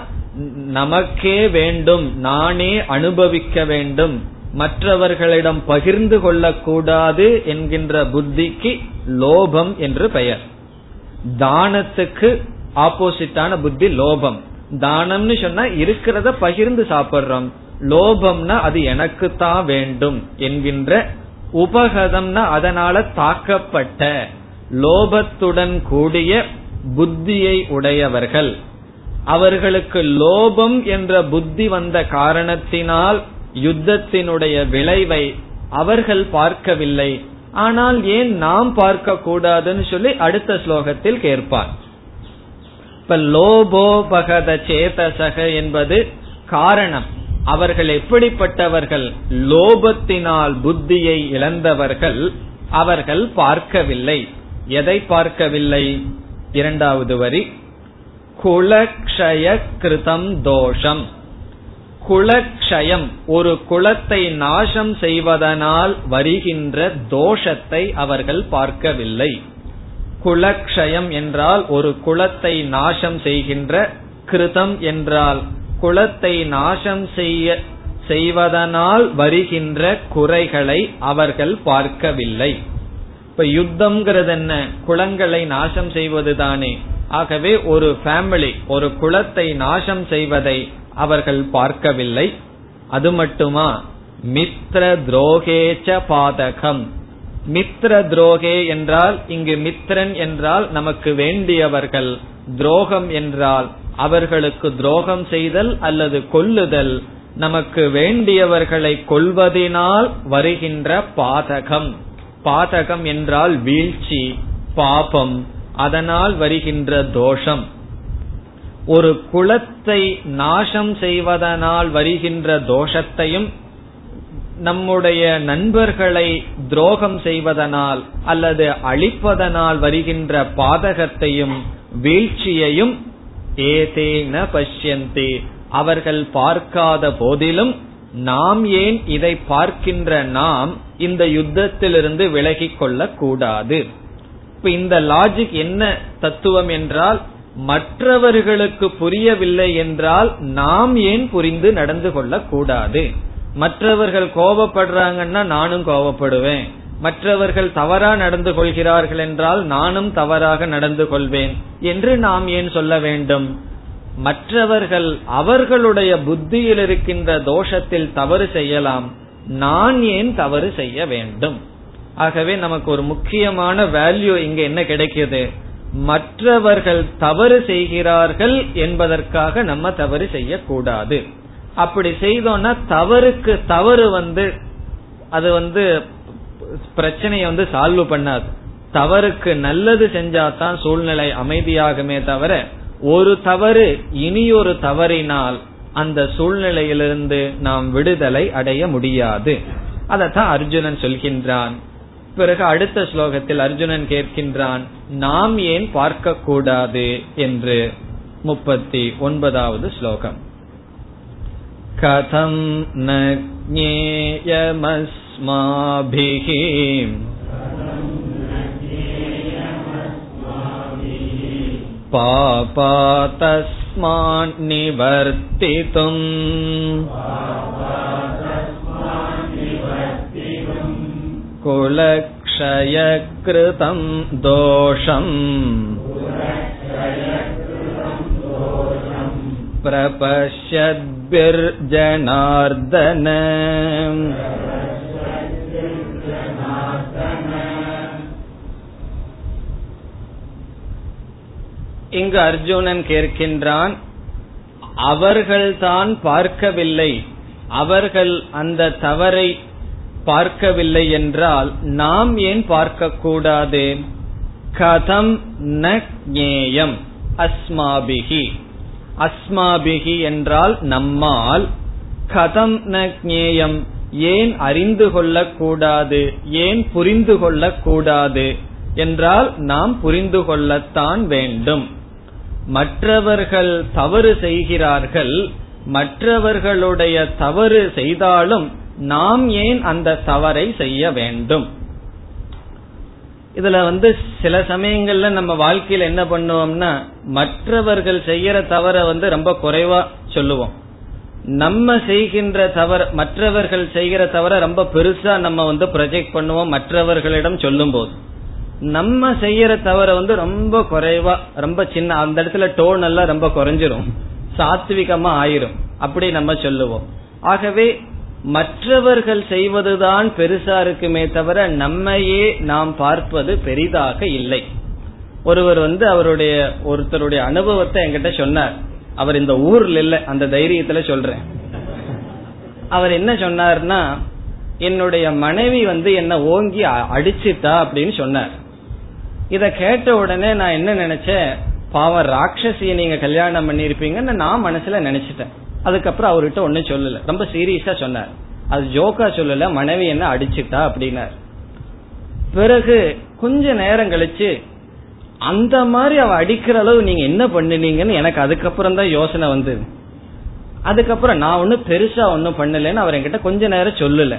நமக்கே வேண்டும், நானே அனுபவிக்க வேண்டும், மற்றவர்களிடம் பகிர்ந்து கொள்ளக்கூடாது என்கின்ற புத்திக்கு லோபம் என்று பெயர். தானத்துக்கு ஆப்போசிட்டான புத்தி லோபம். தானம்னு சொன்னா இருக்கிறத பகிர்ந்து சாப்பிடுறோம், லோபம்னா அது எனக்குத்தான் வேண்டும் என்கின்ற, உபகதம்னா அதனால தாக்கப்பட்ட, லோபத்துடன் கூடிய புத்தியை உடையவர்கள். அவர்களுக்கு லோபம் என்ற புத்தி வந்த காரணத்தினால் யுத்தத்தினுடைய விளைவை அவர்கள் பார்க்கவில்லை. ஆனால் ஏன் நாம் பார்க்க கூடாதுன்னு சொல்லி அடுத்த ஸ்லோகத்தில் கேட்பார். இப்ப லோபோபகத சேதசக என்பது காரணம். அவர்கள் எப்படிப்பட்டவர்கள்? லோபத்தினால் புத்தியை இழந்தவர்கள். அவர்கள் பார்க்கவில்லை. எதை பார்க்கவில்லை? இரண்டாவது வரி, குலக்ஷய கிருதம் தோஷம். குலக்ஷயம், ஒரு குலத்தை நாசம் செய்வதனால் வருகின்ற தோஷத்தை அவர்கள் பார்க்கவில்லை. குலக்ஷயம் என்றால் ஒரு குலத்தை நாசம் செய்கின்ற, கிருதம் என்றால் குலத்தை நாசம் செய்வதனால் வருகின்ற குறைகளை அவர்கள் பார்க்கவில்லை. இப்ப யுத்தம்ங்கிறது என்ன? குலங்களை நாசம் செய்வதுதானே. ஆகவே ஒரு ஃபேமிலி, ஒரு குலத்தை நாசம் செய்வதை அவர்கள் பார்க்கவில்லை. அது மட்டுமா, மித்ர துரோகேச்ச பாதகம். மித்ர துரோகே என்றால் இங்கு மித்ரன் என்றால் நமக்கு வேண்டியவர்கள், துரோகம் என்றால் அவர்களுக்கு துரோகம் செய்தல் அல்லது கொல்லுதல். நமக்கு வேண்டியவர்களை கொல்வதனால் வருகின்ற பாதகம். பாதகம் என்றால் வீழ்ச்சி, பாபம், அதனால் வருகின்ற தோஷம். ஒரு குலத்தை நாசம் செய்வதனால் வருகின்ற தோஷத்தையும், நம்முடைய நண்பர்களை துரோகம் செய்வதனால் அல்லது அழிப்பதனால் வருகின்ற பாதகத்தையும் வீழ்ச்சியையும் ஏதேன பஷ்யந்தி, அவர்கள் பார்க்காத போதிலும் நாம் ஏன் இதை பார்க்கின்ற நாம் இந்த யுத்தத்திலிருந்து விலகிக் கொள்ளக் கூடாது? இப்ப இந்த லாஜிக் என்ன தத்துவம் என்றால், மற்றவர்களுக்கு புரியவில்லை என்றால் நாம் ஏன் புரிந்து நடந்து கொள்ளக் கூடாது? மற்றவர்கள் கோபப்படுறாங்கன்னா நானும் கோபப்படுவேன், மற்றவர்கள் தவறா நடந்து கொள்கிறார்கள் என்றால் நானும் தவறாக நடந்து கொள்வேன் என்று நாம் ஏன் சொல்ல வேண்டும்? மற்றவர்கள் அவர்களுடைய புத்தியில் இருக்கின்ற தோஷத்தில் தவறு செய்யலாம், நான் ஏன் தவறு செய்ய வேண்டும்? ஆகவே நமக்கு ஒரு முக்கியமான வேல்யூ இங்க என்ன கிடைக்கிறது? மற்றவர்கள் தவறு செய்கிறார்கள் என்பதற்காக நம்ம தவறு செய்யக்கூடாது. அப்படி செய்தோம்னா தவறுக்கு தவறு அது பிரச்சனையை சால்வ் பண்ணாது. தவறுக்கு நல்லது செஞ்சாதான் சூழ்நிலை அமைதியாகுமே தவிர, ஒரு தவறு இனி ஒரு தவறினால் அந்த சூழ்நிலையிலிருந்து நாம் விடுதலை அடைய முடியாது. அதத்தான் அர்ஜுனன் சொல்கின்றான். பிறகு அடுத்த ஸ்லோகத்தில் அர்ஜுனன் கேட்கின்றான், நாம் ஏன் பார்க்க கூடாது என்று. 39வது ஸ்லோகம் கதம் ந ஜ்ஞேயமஸ்மாபிஹ பாபாதஸ்மான் நிவர்த்திதும். குலக்ஷயக்ருதம் தோஷம் பிரபஷ்யத்பிர்ஜனார்தன. இங்கு அர்ஜுனன் கேட்கின்றான், அவர்கள்தான் பார்க்கவில்லை, அவர்கள் அந்த தவறை பார்க்கவில்லை என்றால் நாம் ஏன் பார்க்க கூடாது? கதம் ந ஞேயம் அஸ்மாபிஹி, அஸ்மாபிஹி என்றால் நம்மால், கதம் ந ஞேயம் ஏன் அறிந்து கொள்ள கூடாது, ஏன் புரிந்து கொள்ள கூடாது என்றால் நாம் புரிந்து கொள்ளத்தான் வேண்டும். மற்றவர்கள் தவறு செய்கிறார்கள், மற்றவர்களுடைய தவறு செய்தாலும் நாம் ஏன் அந்த தவறை செய்ய வேண்டும்? இதுல சில சமயங்கள்ல நம்ம வாழ்க்கையில என்ன பண்ணுவோம்னா, மற்றவர்கள் செய்யற தவற ரொம்ப குறைவா சொல்லுவோம். நம்ம செய்கின்ற தவறு, மற்றவர்கள் செய்கிற தவற ரொம்ப பெருசா நம்ம ப்ரொஜெக்ட் பண்ணுவோம். மற்றவர்களிடம் சொல்லும் போது நம்ம செய்யற தவற ரொம்ப குறைவா, ரொம்ப சின்ன, அந்த இடத்துல டோன் எல்லாம் ரொம்ப குறைஞ்சிரும், சாத்விகமா ஆயிரும், அப்படி நம்ம சொல்லுவோம். ஆகவே மற்றவர்கள் செய்வதுதான் பெருசா இருக்குமே தவிர நம்மையே நாம் பார்ப்பது பெரிதாக இல்லை. ஒருவர் ஒருத்தருடைய அனுபவத்தை என்கிட்ட சொன்னார். அவர் இந்த ஊர்ல இல்ல, அந்த தைரியத்துல சொல்றேன். அவர் என்ன சொன்னார்னா, என்னுடைய மனைவி என்ன ஓங்கி அடிச்சுட்டா அப்படின்னு சொன்னார். இத கேட்ட உடனே நான் என்ன நினைச்சேன், பாவம் ராட்சசியை நீங்க கல்யாணம் பண்ணிருப்பீங்கன்னு நான் மனசுல நினைச்சிட்டேன். அதுக்கப்புறம் அவர்கிட்ட ஒன்னும் சொல்லல, ரொம்ப சீரியஸா சொன்னார். அது ஜோக்கா சொல்லல, மனைவி என்ன அடிச்சுட்டா அப்படின்னார். பிறகு கொஞ்ச நேரம் கழிச்சு, அந்த மாதிரி அவ அடிக்கிற அளவு நீங்க என்ன பண்ணினீங்கன்னு எனக்கு அதுக்கப்புறம் தான் யோசனை வந்தது. அதுக்கப்புறம் நான் ஒன்னும் பெருசா ஒன்னும் பண்ணலன்னு அவர் என்கிட்ட கொஞ்ச நேரம் சொல்லல.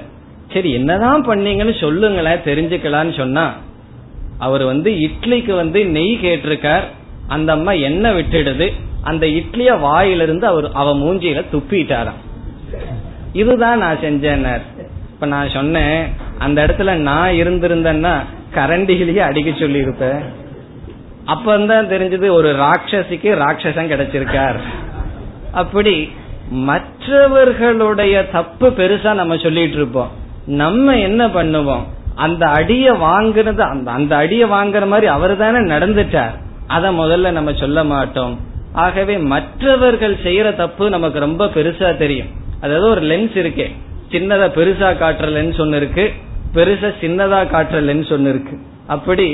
சரி என்னதான் பண்ணீங்கன்னு சொல்லுங்களேன், தெரிஞ்சுக்கலான்னு சொன்னா, அவர் இட்லிக்கு நெய் கேட்டிருக்கார், அந்த அம்மா எண்ணெய் விட்டுடுது, அந்த இட்லிய வாயிலிருந்து அவ மூஞ்சியில துப்பிட்டாராம். இதுதான் நான் செஞ்சேன்னார். இப்ப நான் சொன்னேன், அந்த இடத்துல நான் இருந்திருந்தேன்னா கரண்டியிலேயே அடிக்க சொல்லி இருப்பேன். அப்பந்தான் தெரிஞ்சது ஒரு ராட்சசிக்கு ராட்சசம் கிடைச்சிருக்கார். அப்படி மற்றவர்களுடைய தப்பு பெருசா நம்ம சொல்லிட்டு இருப்போம். நம்ம என்ன பண்ணுவோம், அந்த அடிய வாங்குறது, அந்த அடிய வாங்குற மாதிரி அவரு தானே நடந்துட்டார், அத முதல்ல நம்ம சொல்ல மாட்டோம். ஆகவே மற்றவர்கள் செய்யற தப்பு நமக்கு ரொம்ப பெருசா தெரியும். அதாவது ஒரு லென்ஸ் இருக்கு, சின்னதா பெருசா காட்டுற லென்ஸ் ஒன்னு இருக்கு, பெருசா சின்னதா காட்டுற லென்ஸ் ஒன்னு இருக்கு. அப்படி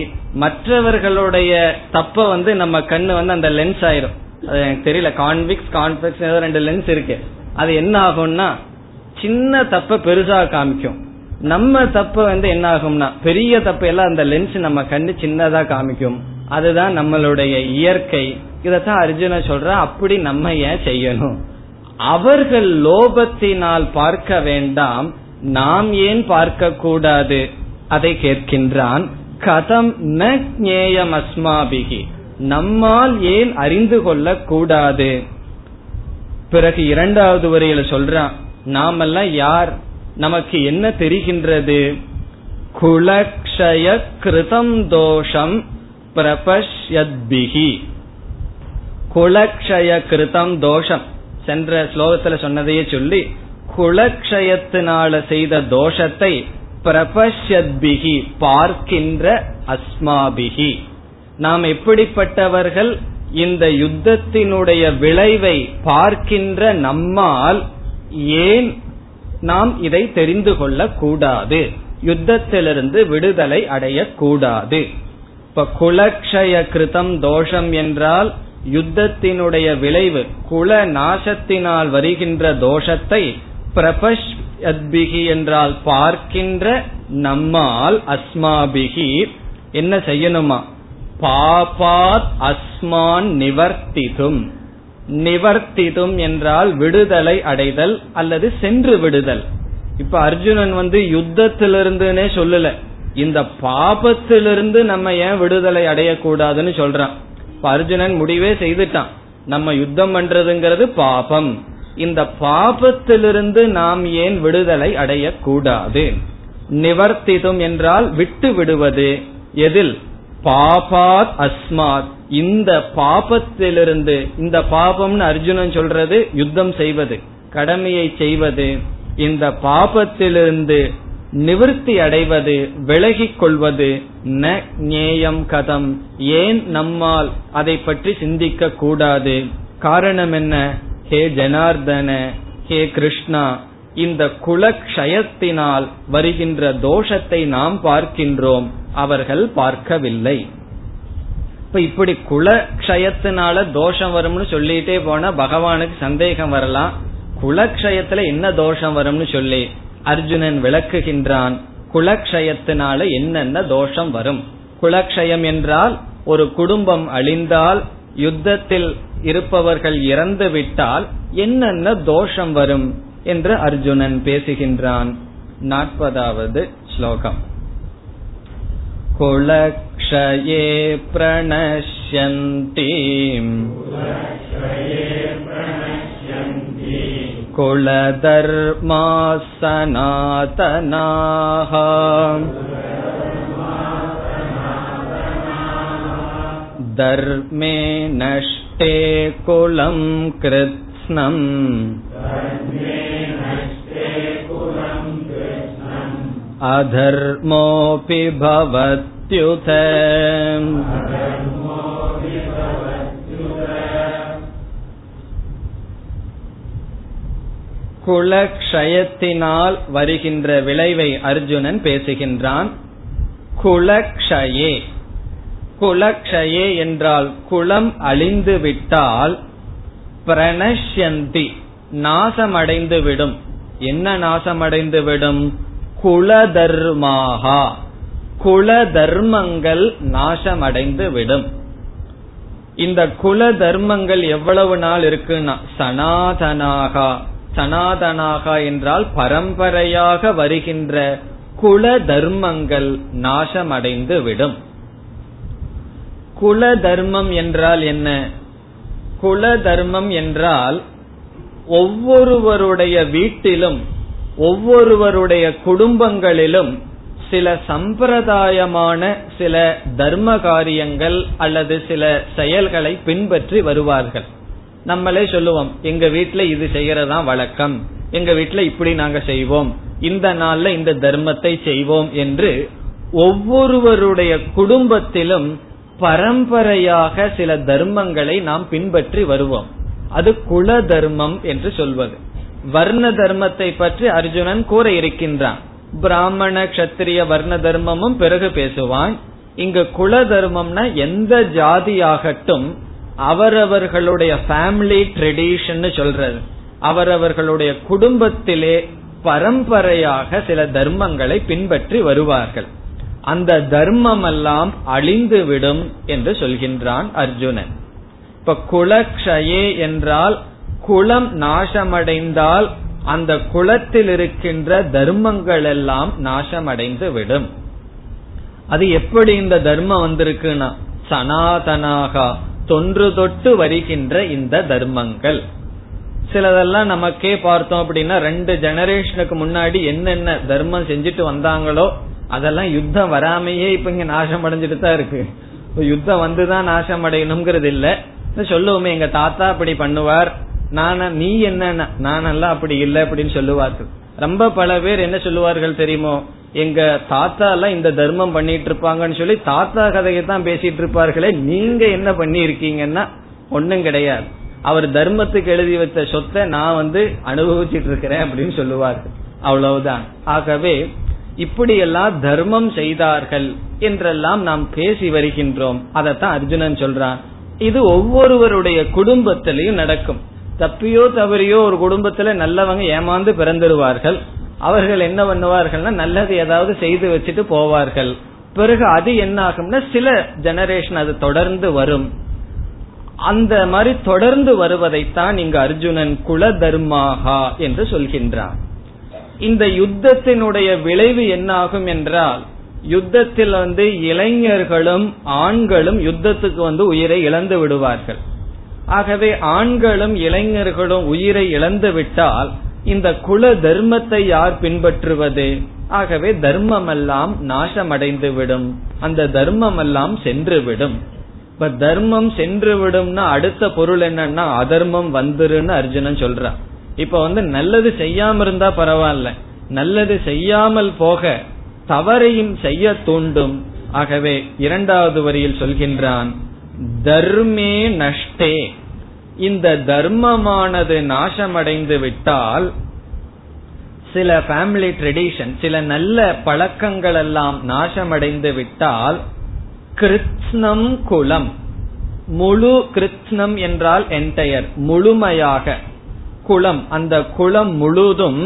மற்றவர்களுடைய தப்ப நம்ம கண்ணு அந்த லென்ஸ் ஆயிரும். அது எனக்கு தெரியல, கான்விக்ஸ் கான்வெக்ஸ் ஏதோ ரெண்டு லென்ஸ் இருக்கு. அது என்ன ஆகும்னா, சின்ன தப்ப பெருசா காமிக்கும். நம்ம தப்ப என்ன ஆகும்னா, பெரிய தப்ப எல்லாம் அந்த லென்ஸ் நம்ம கண்ணு சின்னதா காமிக்கும். அதுதான் நம்மளுடைய இயற்கை. இதத்தான் அர்ஜுன சொல்ற, அப்படி நம்ம ஏன் செய்யணும்? அவர்கள் லோபத்தினால் பார்க்க வேண்டாம், நாம் ஏன் பார்க்க கூடாது? அதை கேட்கின்றான். கதம் ந ஞேயம் அஸ்மாபிஹி, நம்மால் ஏன் அறிந்து கொள்ள கூடாது? பிறகு இரண்டாவது வரியில சொல்றான், நாமெல்லாம் யார், நமக்கு என்ன தெரிகின்றது? குலக்ஷய கிருதம் தோஷம் பிரபஷ்யத்பிஹி. குலக்ஷய கிருதம் தோஷம் சென்ற ஸ்லோகத்துல சொன்னதையே சொல்லி, குலக்ஷயத்தினால செய்த தோஷத்தை பிரபஷ்யத்பிஹி பார்க்கின்ற அஸ்மாபிஹி, நாம் எப்படிப்பட்டவர்கள், இந்த யுத்தத்தினுடைய விளைவை பார்க்கின்ற நம்மால் ஏன் நாம் இதை தெரிந்து கொள்ள கூடாது, யுத்தத்திலிருந்து விடுதலை அடையக்கூடாது? இப்ப குலக்ஷய கிருதம் தோஷம் என்றால் யுத்தத்தினுடைய விளைவு, குல நாசத்தினால் வருகின்ற தோஷத்தை பிரபஷ்யத்பிஹி என்றால் பார்க்கின்ற நம்மால் அஸ்மாபிஹி என்ன செய்யணுமா, பாபாத் அஸ்மான் நிவர்த்திதும், நிவர்த்திதும் என்றால் விடுதலை அடைதல் அல்லது சென்று விடுதல். இப்ப அர்ஜுனன் யுத்தத்திலிருந்துனே சொல்லல, இந்த பாபத்திலிருந்து நம்ம ஏன் விடுதலை அடையக்கூடாதுன்னு சொல்றான். இப்ப அர்ஜுனன் முடிவே செய்துட்டான், நம்ம யுத்தம் பண்றதுங்கிறது பாபம், இந்த பாபத்திலிருந்து நாம் ஏன் விடுதலை அடையக்கூடாது. நிவர்த்திதும் என்றால் விட்டு விடுவது, எதில், பாபாத் அஸ்மாத், இந்த பாபத்திலிருந்து. இந்த பாபம்னு அர்ஜுனன் சொல்றது யுத்தம் செய்வது, கடமையை செய்வது, இந்த பாபத்திலிருந்து நிவர்த்தி அடைவது, விலகிக் கொள்வது. ந ஞேயம் கதம், ஏன் நம்மால் அதை பற்றி சிந்திக்க கூடாது. காரணம் என்ன, ஹே ஜனார்தன, ஹே கிருஷ்ணா, இந்த குலக்ஷயத்தினால் வருகின்ற தோஷத்தை நாம் பார்க்கின்றோம், அவர்கள் பார்க்கவில்லை. இப்ப இப்படி குலக்ஷயத்தினால தோஷம் வரும்னு சொல்லிட்டே போனா பகவானுக்கு சந்தேகம் வரலாம், குலக்ஷயத்துல என்ன தோஷம் வரும்னு சொல்லி அர்ஜுனன் விளக்குகின்றான். குலக்ஷயத்தினால என்னென்ன தோஷம் வரும். குலக்ஷயம் என்றால் ஒரு குடும்பம் அழிந்தால், யுத்தத்தில் இருப்பவர்கள் இறந்து விட்டால் என்னென்ன தோஷம் வரும் என்று அர்ஜுனன் பேசுகின்றான். 40வது ஸ்லோகம். குலக்ஷயே ப்ரணஷ்யந்தி குலதர்மா சநாதனாஹ தர்மே நஷ்டே குலம் கிருத்ஸ்னம் அதர்மோபி பவத்யுத. குலக்ஷயத்தினால் வருகின்ற விளைவை அர்ஜுனன் பேசுகின்றான். குலக்ஷயே, குலக்ஷயே என்றால் குலம் அழிந்துவிட்டால், பிரணஷ்யந்தி நாசமடைந்துவிடும். என்ன நாசமடைந்துவிடும், குலதர்மாஹா, குலதர்மங்கள் நாசமடைந்துவிடும். இந்த குலதர்மங்கள் எவ்வளவு நாள் இருக்குன்னா, சனாதனாகா, சனாதனாகா என்றால் பரம்பரையாக வருகின்ற குல தர்மங்கள் நாசமடைந்து விடும். குல தர்மம் என்றால் என்ன, குல தர்மம் என்றால் ஒவ்வொருவருடைய வீட்டிலும் ஒவ்வொருவருடைய குடும்பங்களிலும் சில சம்பிரதாயமான சில தர்ம காரியங்கள் அல்லது சில செயல்களை பின்பற்றி வருவார்கள். நம்மளே சொல்லுவோம், எங்க வீட்டுல இது செய்யறதா வழக்கம், எங்க வீட்டுல இப்படி நாங்க செய்வோம், இந்த நாள்ல இந்த தர்மத்தை செய்வோம் என்று ஒவ்வொருவருடைய குடும்பத்திலும் பரம்பரையாக சில தர்மங்களை நாம் பின்பற்றி வருவோம். அது குல தர்மம் என்று சொல்வது. வர்ண தர்மத்தை பற்றி அர்ஜுனன் கூற இருக்கின்றான். பிராமண கஷத்திரிய வர்ண தர்மமும் பிறகு பேசுவான். இங்கு குல தர்மம்னா எந்த ஜாதியாகட்டும் அவரவர்களுடைய ஃபேமிலி ட்ரெடிஷன் சொல்றது, அவரவர்களுடைய குடும்பத்திலே பரம்பரையாக சில தர்மங்களை பின்பற்றி வருவார்கள். அந்த தர்மம் எல்லாம் அழிந்துவிடும் என்று சொல்கின்றான் அர்ஜுனன். இப்ப குலக்ஷயே என்றால் குலம் நாசமடைந்தால் அந்த குலத்தில் இருக்கின்ற தர்மங்கள் எல்லாம் நாசமடைந்து விடும். அது எப்படி இந்த தர்மம் வந்திருக்குன்னா, சனாதனாகா, தொன்று தொட்டு வருகின்ற இந்த தர்மங்கள். சிலதெல்லாம் நமக்கே பார்த்தோம் அப்படின்னா, 2 ஜெனரேஷனுக்கு முன்னாடி என்னென்ன தர்மம் செஞ்சுட்டு வந்தாங்களோ அதெல்லாம் யுத்தம் வராமையே இப்ப இங்க நாசம் அடைஞ்சிட்டு தான் இருக்கு. யுத்தம் வந்துதான் நாசம் அடையணுங்கிறது இல்ல, சொல்லுவோமே எங்க தாத்தா அப்படி பண்ணுவார், நானா நீ என்ன நானெல்லாம் அப்படி இல்லை அப்படின்னு சொல்லுவார்கள். ரொம்ப பல பேர் என்ன சொல்லுவார்கள் தெரியுமோ, எங்க தாத்தா எல்லாம் இந்த தர்மம் பண்ணிட்டு இருப்பாங்கன்னு சொல்லி தாத்தா கதையை தான் பேசிட்டு இருப்பார்களே, நீங்க என்ன பண்ணி இருக்கீங்கன்னா ஒன்னும் கிடையாது, அவர் தர்மத்துக்கு எழுதி வைத்த சொத்தை நான் அனுபவிச்சுட்டு இருக்கிறேன் அப்படின்னு சொல்லுவார்கள், அவ்வளவுதான். ஆகவே இப்படி எல்லாம் தர்மம் செய்தார்கள் என்றெல்லாம் நாம் பேசி வருகின்றோம். அதத்தான் அர்ஜுனன் சொல்றான், இது ஒவ்வொருவருடைய குடும்பத்திலையும் நடக்கும். தப்பியோ தவறியோ ஒரு குடும்பத்துல நல்லவங்க ஏமாந்து பிறந்துருவார்கள். அவர்கள் என்ன பண்ணுவார்கள்னா, நல்லது ஏதாவது செய்து வச்சுட்டு போவார்கள். பிறகு அது என்ன ஆகும்னா, சில ஜெனரேஷன் அது தொடர்ந்து வரும். அந்த மாதிரி தொடர்ந்து வருவதைத்தான் இங்கு அர்ஜுனன் குல தர்மாகா என்று சொல்கின்றான். இந்த யுத்தத்தினுடைய விளைவு என்னாகும் என்றால், யுத்தத்தில் இளைஞர்களும் ஆண்களும் யுத்தத்துக்கு உயிரை இழந்து விடுவார்கள். ஆகவே ஆண்களும் இளைஞர்களும் உயிரை இழந்து விட்டால் இந்த குல தர்மத்தை யார் பின்பற்றுவது? ஆகவே தர்மமெல்லாம் நாசமடைந்துவிடும், அந்த தர்மமெல்லாம் சென்றுவிடும். இப்ப தர்மம் சென்றுவிடும்னா அடுத்த பொருள் என்னன்னா அதர்மம் வந்துருன்னு அர்ஜுனன் சொல்றான். இப்ப நல்லது செய்யாம இருந்தா பரவாயில்ல, நல்லது செய்யாமல் போக தவறையும் செய்ய தூண்டும். ஆகவே இரண்டாவது வரியில் சொல்கின்றான், தர்மே நஷ்டே, இந்த தர்மமானது நாசமடைந்து விட்டால் சில ஃபேமிலி ட்ரெடிஷன், சில நல்ல பழக்கங்கள் எல்லாம் நாசமடைந்து விட்டால் கிருத்னம் குலம், முழு கிருத்னம் என்றால் என்டையர், முழுமையாக, குலம் அந்த குலம் முழுதும்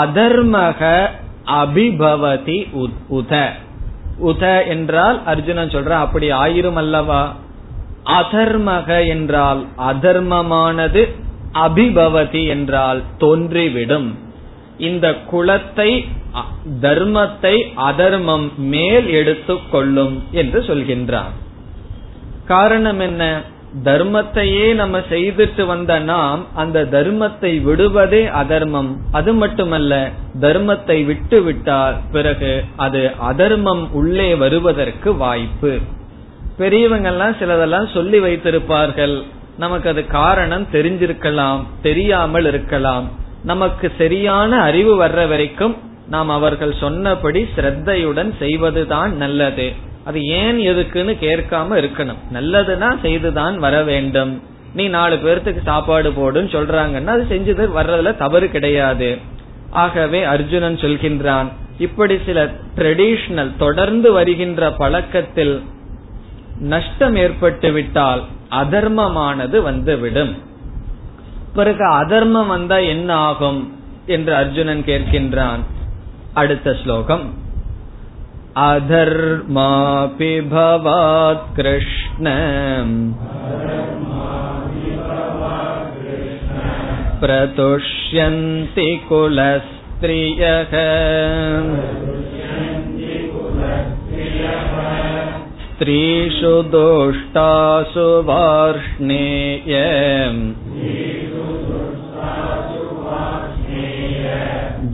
அதர்மக அபிபவதி உத, உத என்றால் அர்ஜுனன் சொல்ற அப்படி ஆயிரும் அல்லவா, அதர்மக என்றால் அதர்மமானது, அபிபவதி என்றால் தோன்றிவிடும். இந்த குலத்தை தர்மத்தை அதர்மம் மேல் எடுத்துக் கொள்ளும் என்று சொல்கின்றான். காரணம் என்ன? தர்மத்தையே நம்ம செய்துட்டு வந்த நாம் அந்த தர்மத்தை விடுவதே அதர்மம். அது மட்டுமல்ல, தர்மத்தை விட்டு விட்டால் பிறகு அது அதர்மம் உள்ளே வருவதற்கு வாய்ப்பு. பெரியவங்கெல்லாம் சிலதெல்லாம் சொல்லி வைத்திருப்பார்கள், நமக்கு அது காரணம் தெரிஞ்சிருக்கலாம், தெரியாமல் இருக்கலாம். நமக்கு சரியான அறிவு வர்ற வரைக்கும் நாம் அவர்கள் சொன்னபடி ஸ்ரத்தையுடன் செய்வதுதான் நல்லது. அது ஏன் எதுக்குன்னு கேட்காம இருக்கணும். நல்லதுன்னா செய்துதான் வர வேண்டும். நீ 4 பேர்த்துக்கு சாப்பாடு போடுன்னு சொல்றாங்கன்னா அது செஞ்சது வர்றதுல தவறு கிடையாது. ஆகவே அர்ஜுனன் சொல்கின்றான், இப்படி சில ட்ரெடிஷனல் தொடர்ந்து வருகின்ற பழக்கத்தில் நஷ்டம் ஏற்பட்டு விட்டால் அதர்மமானது வந்துவிடும். பிறகு அதர்மம் வந்தா என்ன ஆகும் என்று அர்ஜுனன் கேட்கின்றான். அடுத்த ஸ்லோகம், அதர்மாபி பவாத் கிருஷ்ணம் பிரதுஷ்யந்தி குலஸ்த்ரியக ஸ்த்ரீஷு துஷ்டாசு வார்ஷ்ணேயம்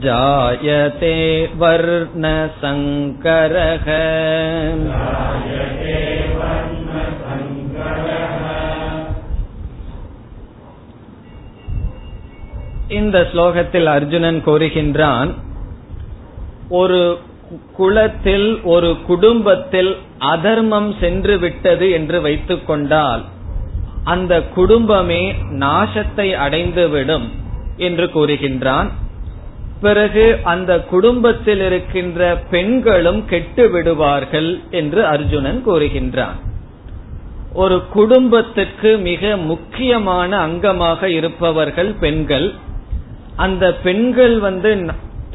ஜாயதே வர்ண சங்கரஹ இந்த ஸ்லோகத்தில் அர்ஜுனன் கூறுகின்றான், ஒரு குலத்தில் ஒரு குடும்பத்தில் அதர்மம் சென்று விட்டது என்று வைத்துக் கொண்டால் அந்த குடும்பமே நாசத்தை அடைந்துவிடும் என்று கூறுகின்றான். பிறகு அந்த குடும்பத்தில் இருக்கின்ற பெண்களும் கெட்டு விடுவார்கள் என்று அர்ஜுனன் கூறுகின்றான். ஒரு குடும்பத்துக்கு மிக முக்கியமான அங்கமாக இருப்பவர்கள் பெண்கள். அந்த பெண்கள்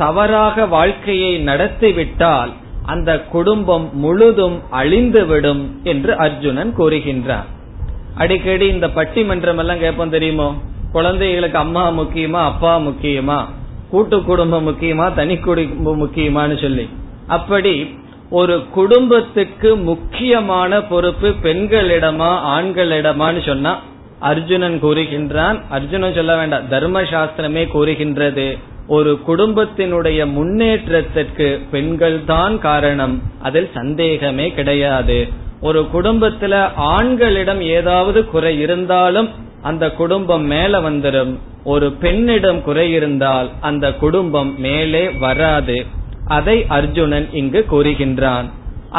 தவறாக வாழ்க்கையை நடத்திவிட்டால் அந்த குடும்பம் முழுதும் அழிந்துவிடும் என்று அர்ஜுனன் கூறுகின்றான். அடிக்கடி இந்த பட்டிமன்றம் எல்லாம் கேட்போம் தெரியுமோ, குழந்தைகளுக்கு அம்மா முக்கியமா அப்பா முக்கியமா கூட்டு குடும்பம் முக்கியமா தனி குடும்பம் முக்கியமானு சொல்லி. அப்படி ஒரு குடும்பத்துக்கு முக்கியமான பொறுப்பு பெண்களிடமா ஆண்களிடமான்னு சொன்னா அர்ஜுனன் கூறுகின்றான், அர்ஜுனன் சொல்ல வேண்டாம், தர்மசாஸ்திரமே கூறுகின்றது, ஒரு குடும்பத்தினுடைய முன்னேற்றத்திற்கு பெண்கள் தான் காரணம், அதில் சந்தேகமே கிடையாது. ஒரு குடும்பத்துல ஆண்களிடம் ஏதாவது குறை இருந்தாலும் அந்த குடும்பம் மேல வந்துடும், ஒரு பெண்ணிடம் குறை இருந்தால் அந்த குடும்பம் மேலே வராது. அதை அர்ஜுனன் இங்கு கூறுகின்றான்.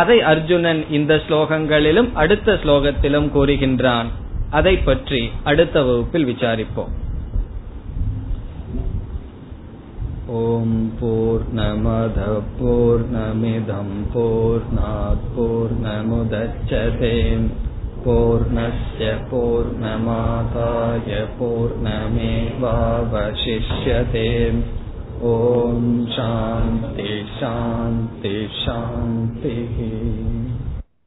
அதை அர்ஜுனன் இந்த ஸ்லோகங்களிலும் அடுத்த ஸ்லோகத்திலும் கூறுகின்றான். அதை பற்றி அடுத்த வகுப்பில் விசாரிப்போம். ஓம் பூர்ணமத பூர்ணமிதம் பூர்ணாத் பூர்ணமுதச்யதே பூர்ணஸ்ய பூர்ணமாதாய பூர்ணமேவாவசிஷ்யதே. ஓம் சாந்தி சாந்தி சாந்தி.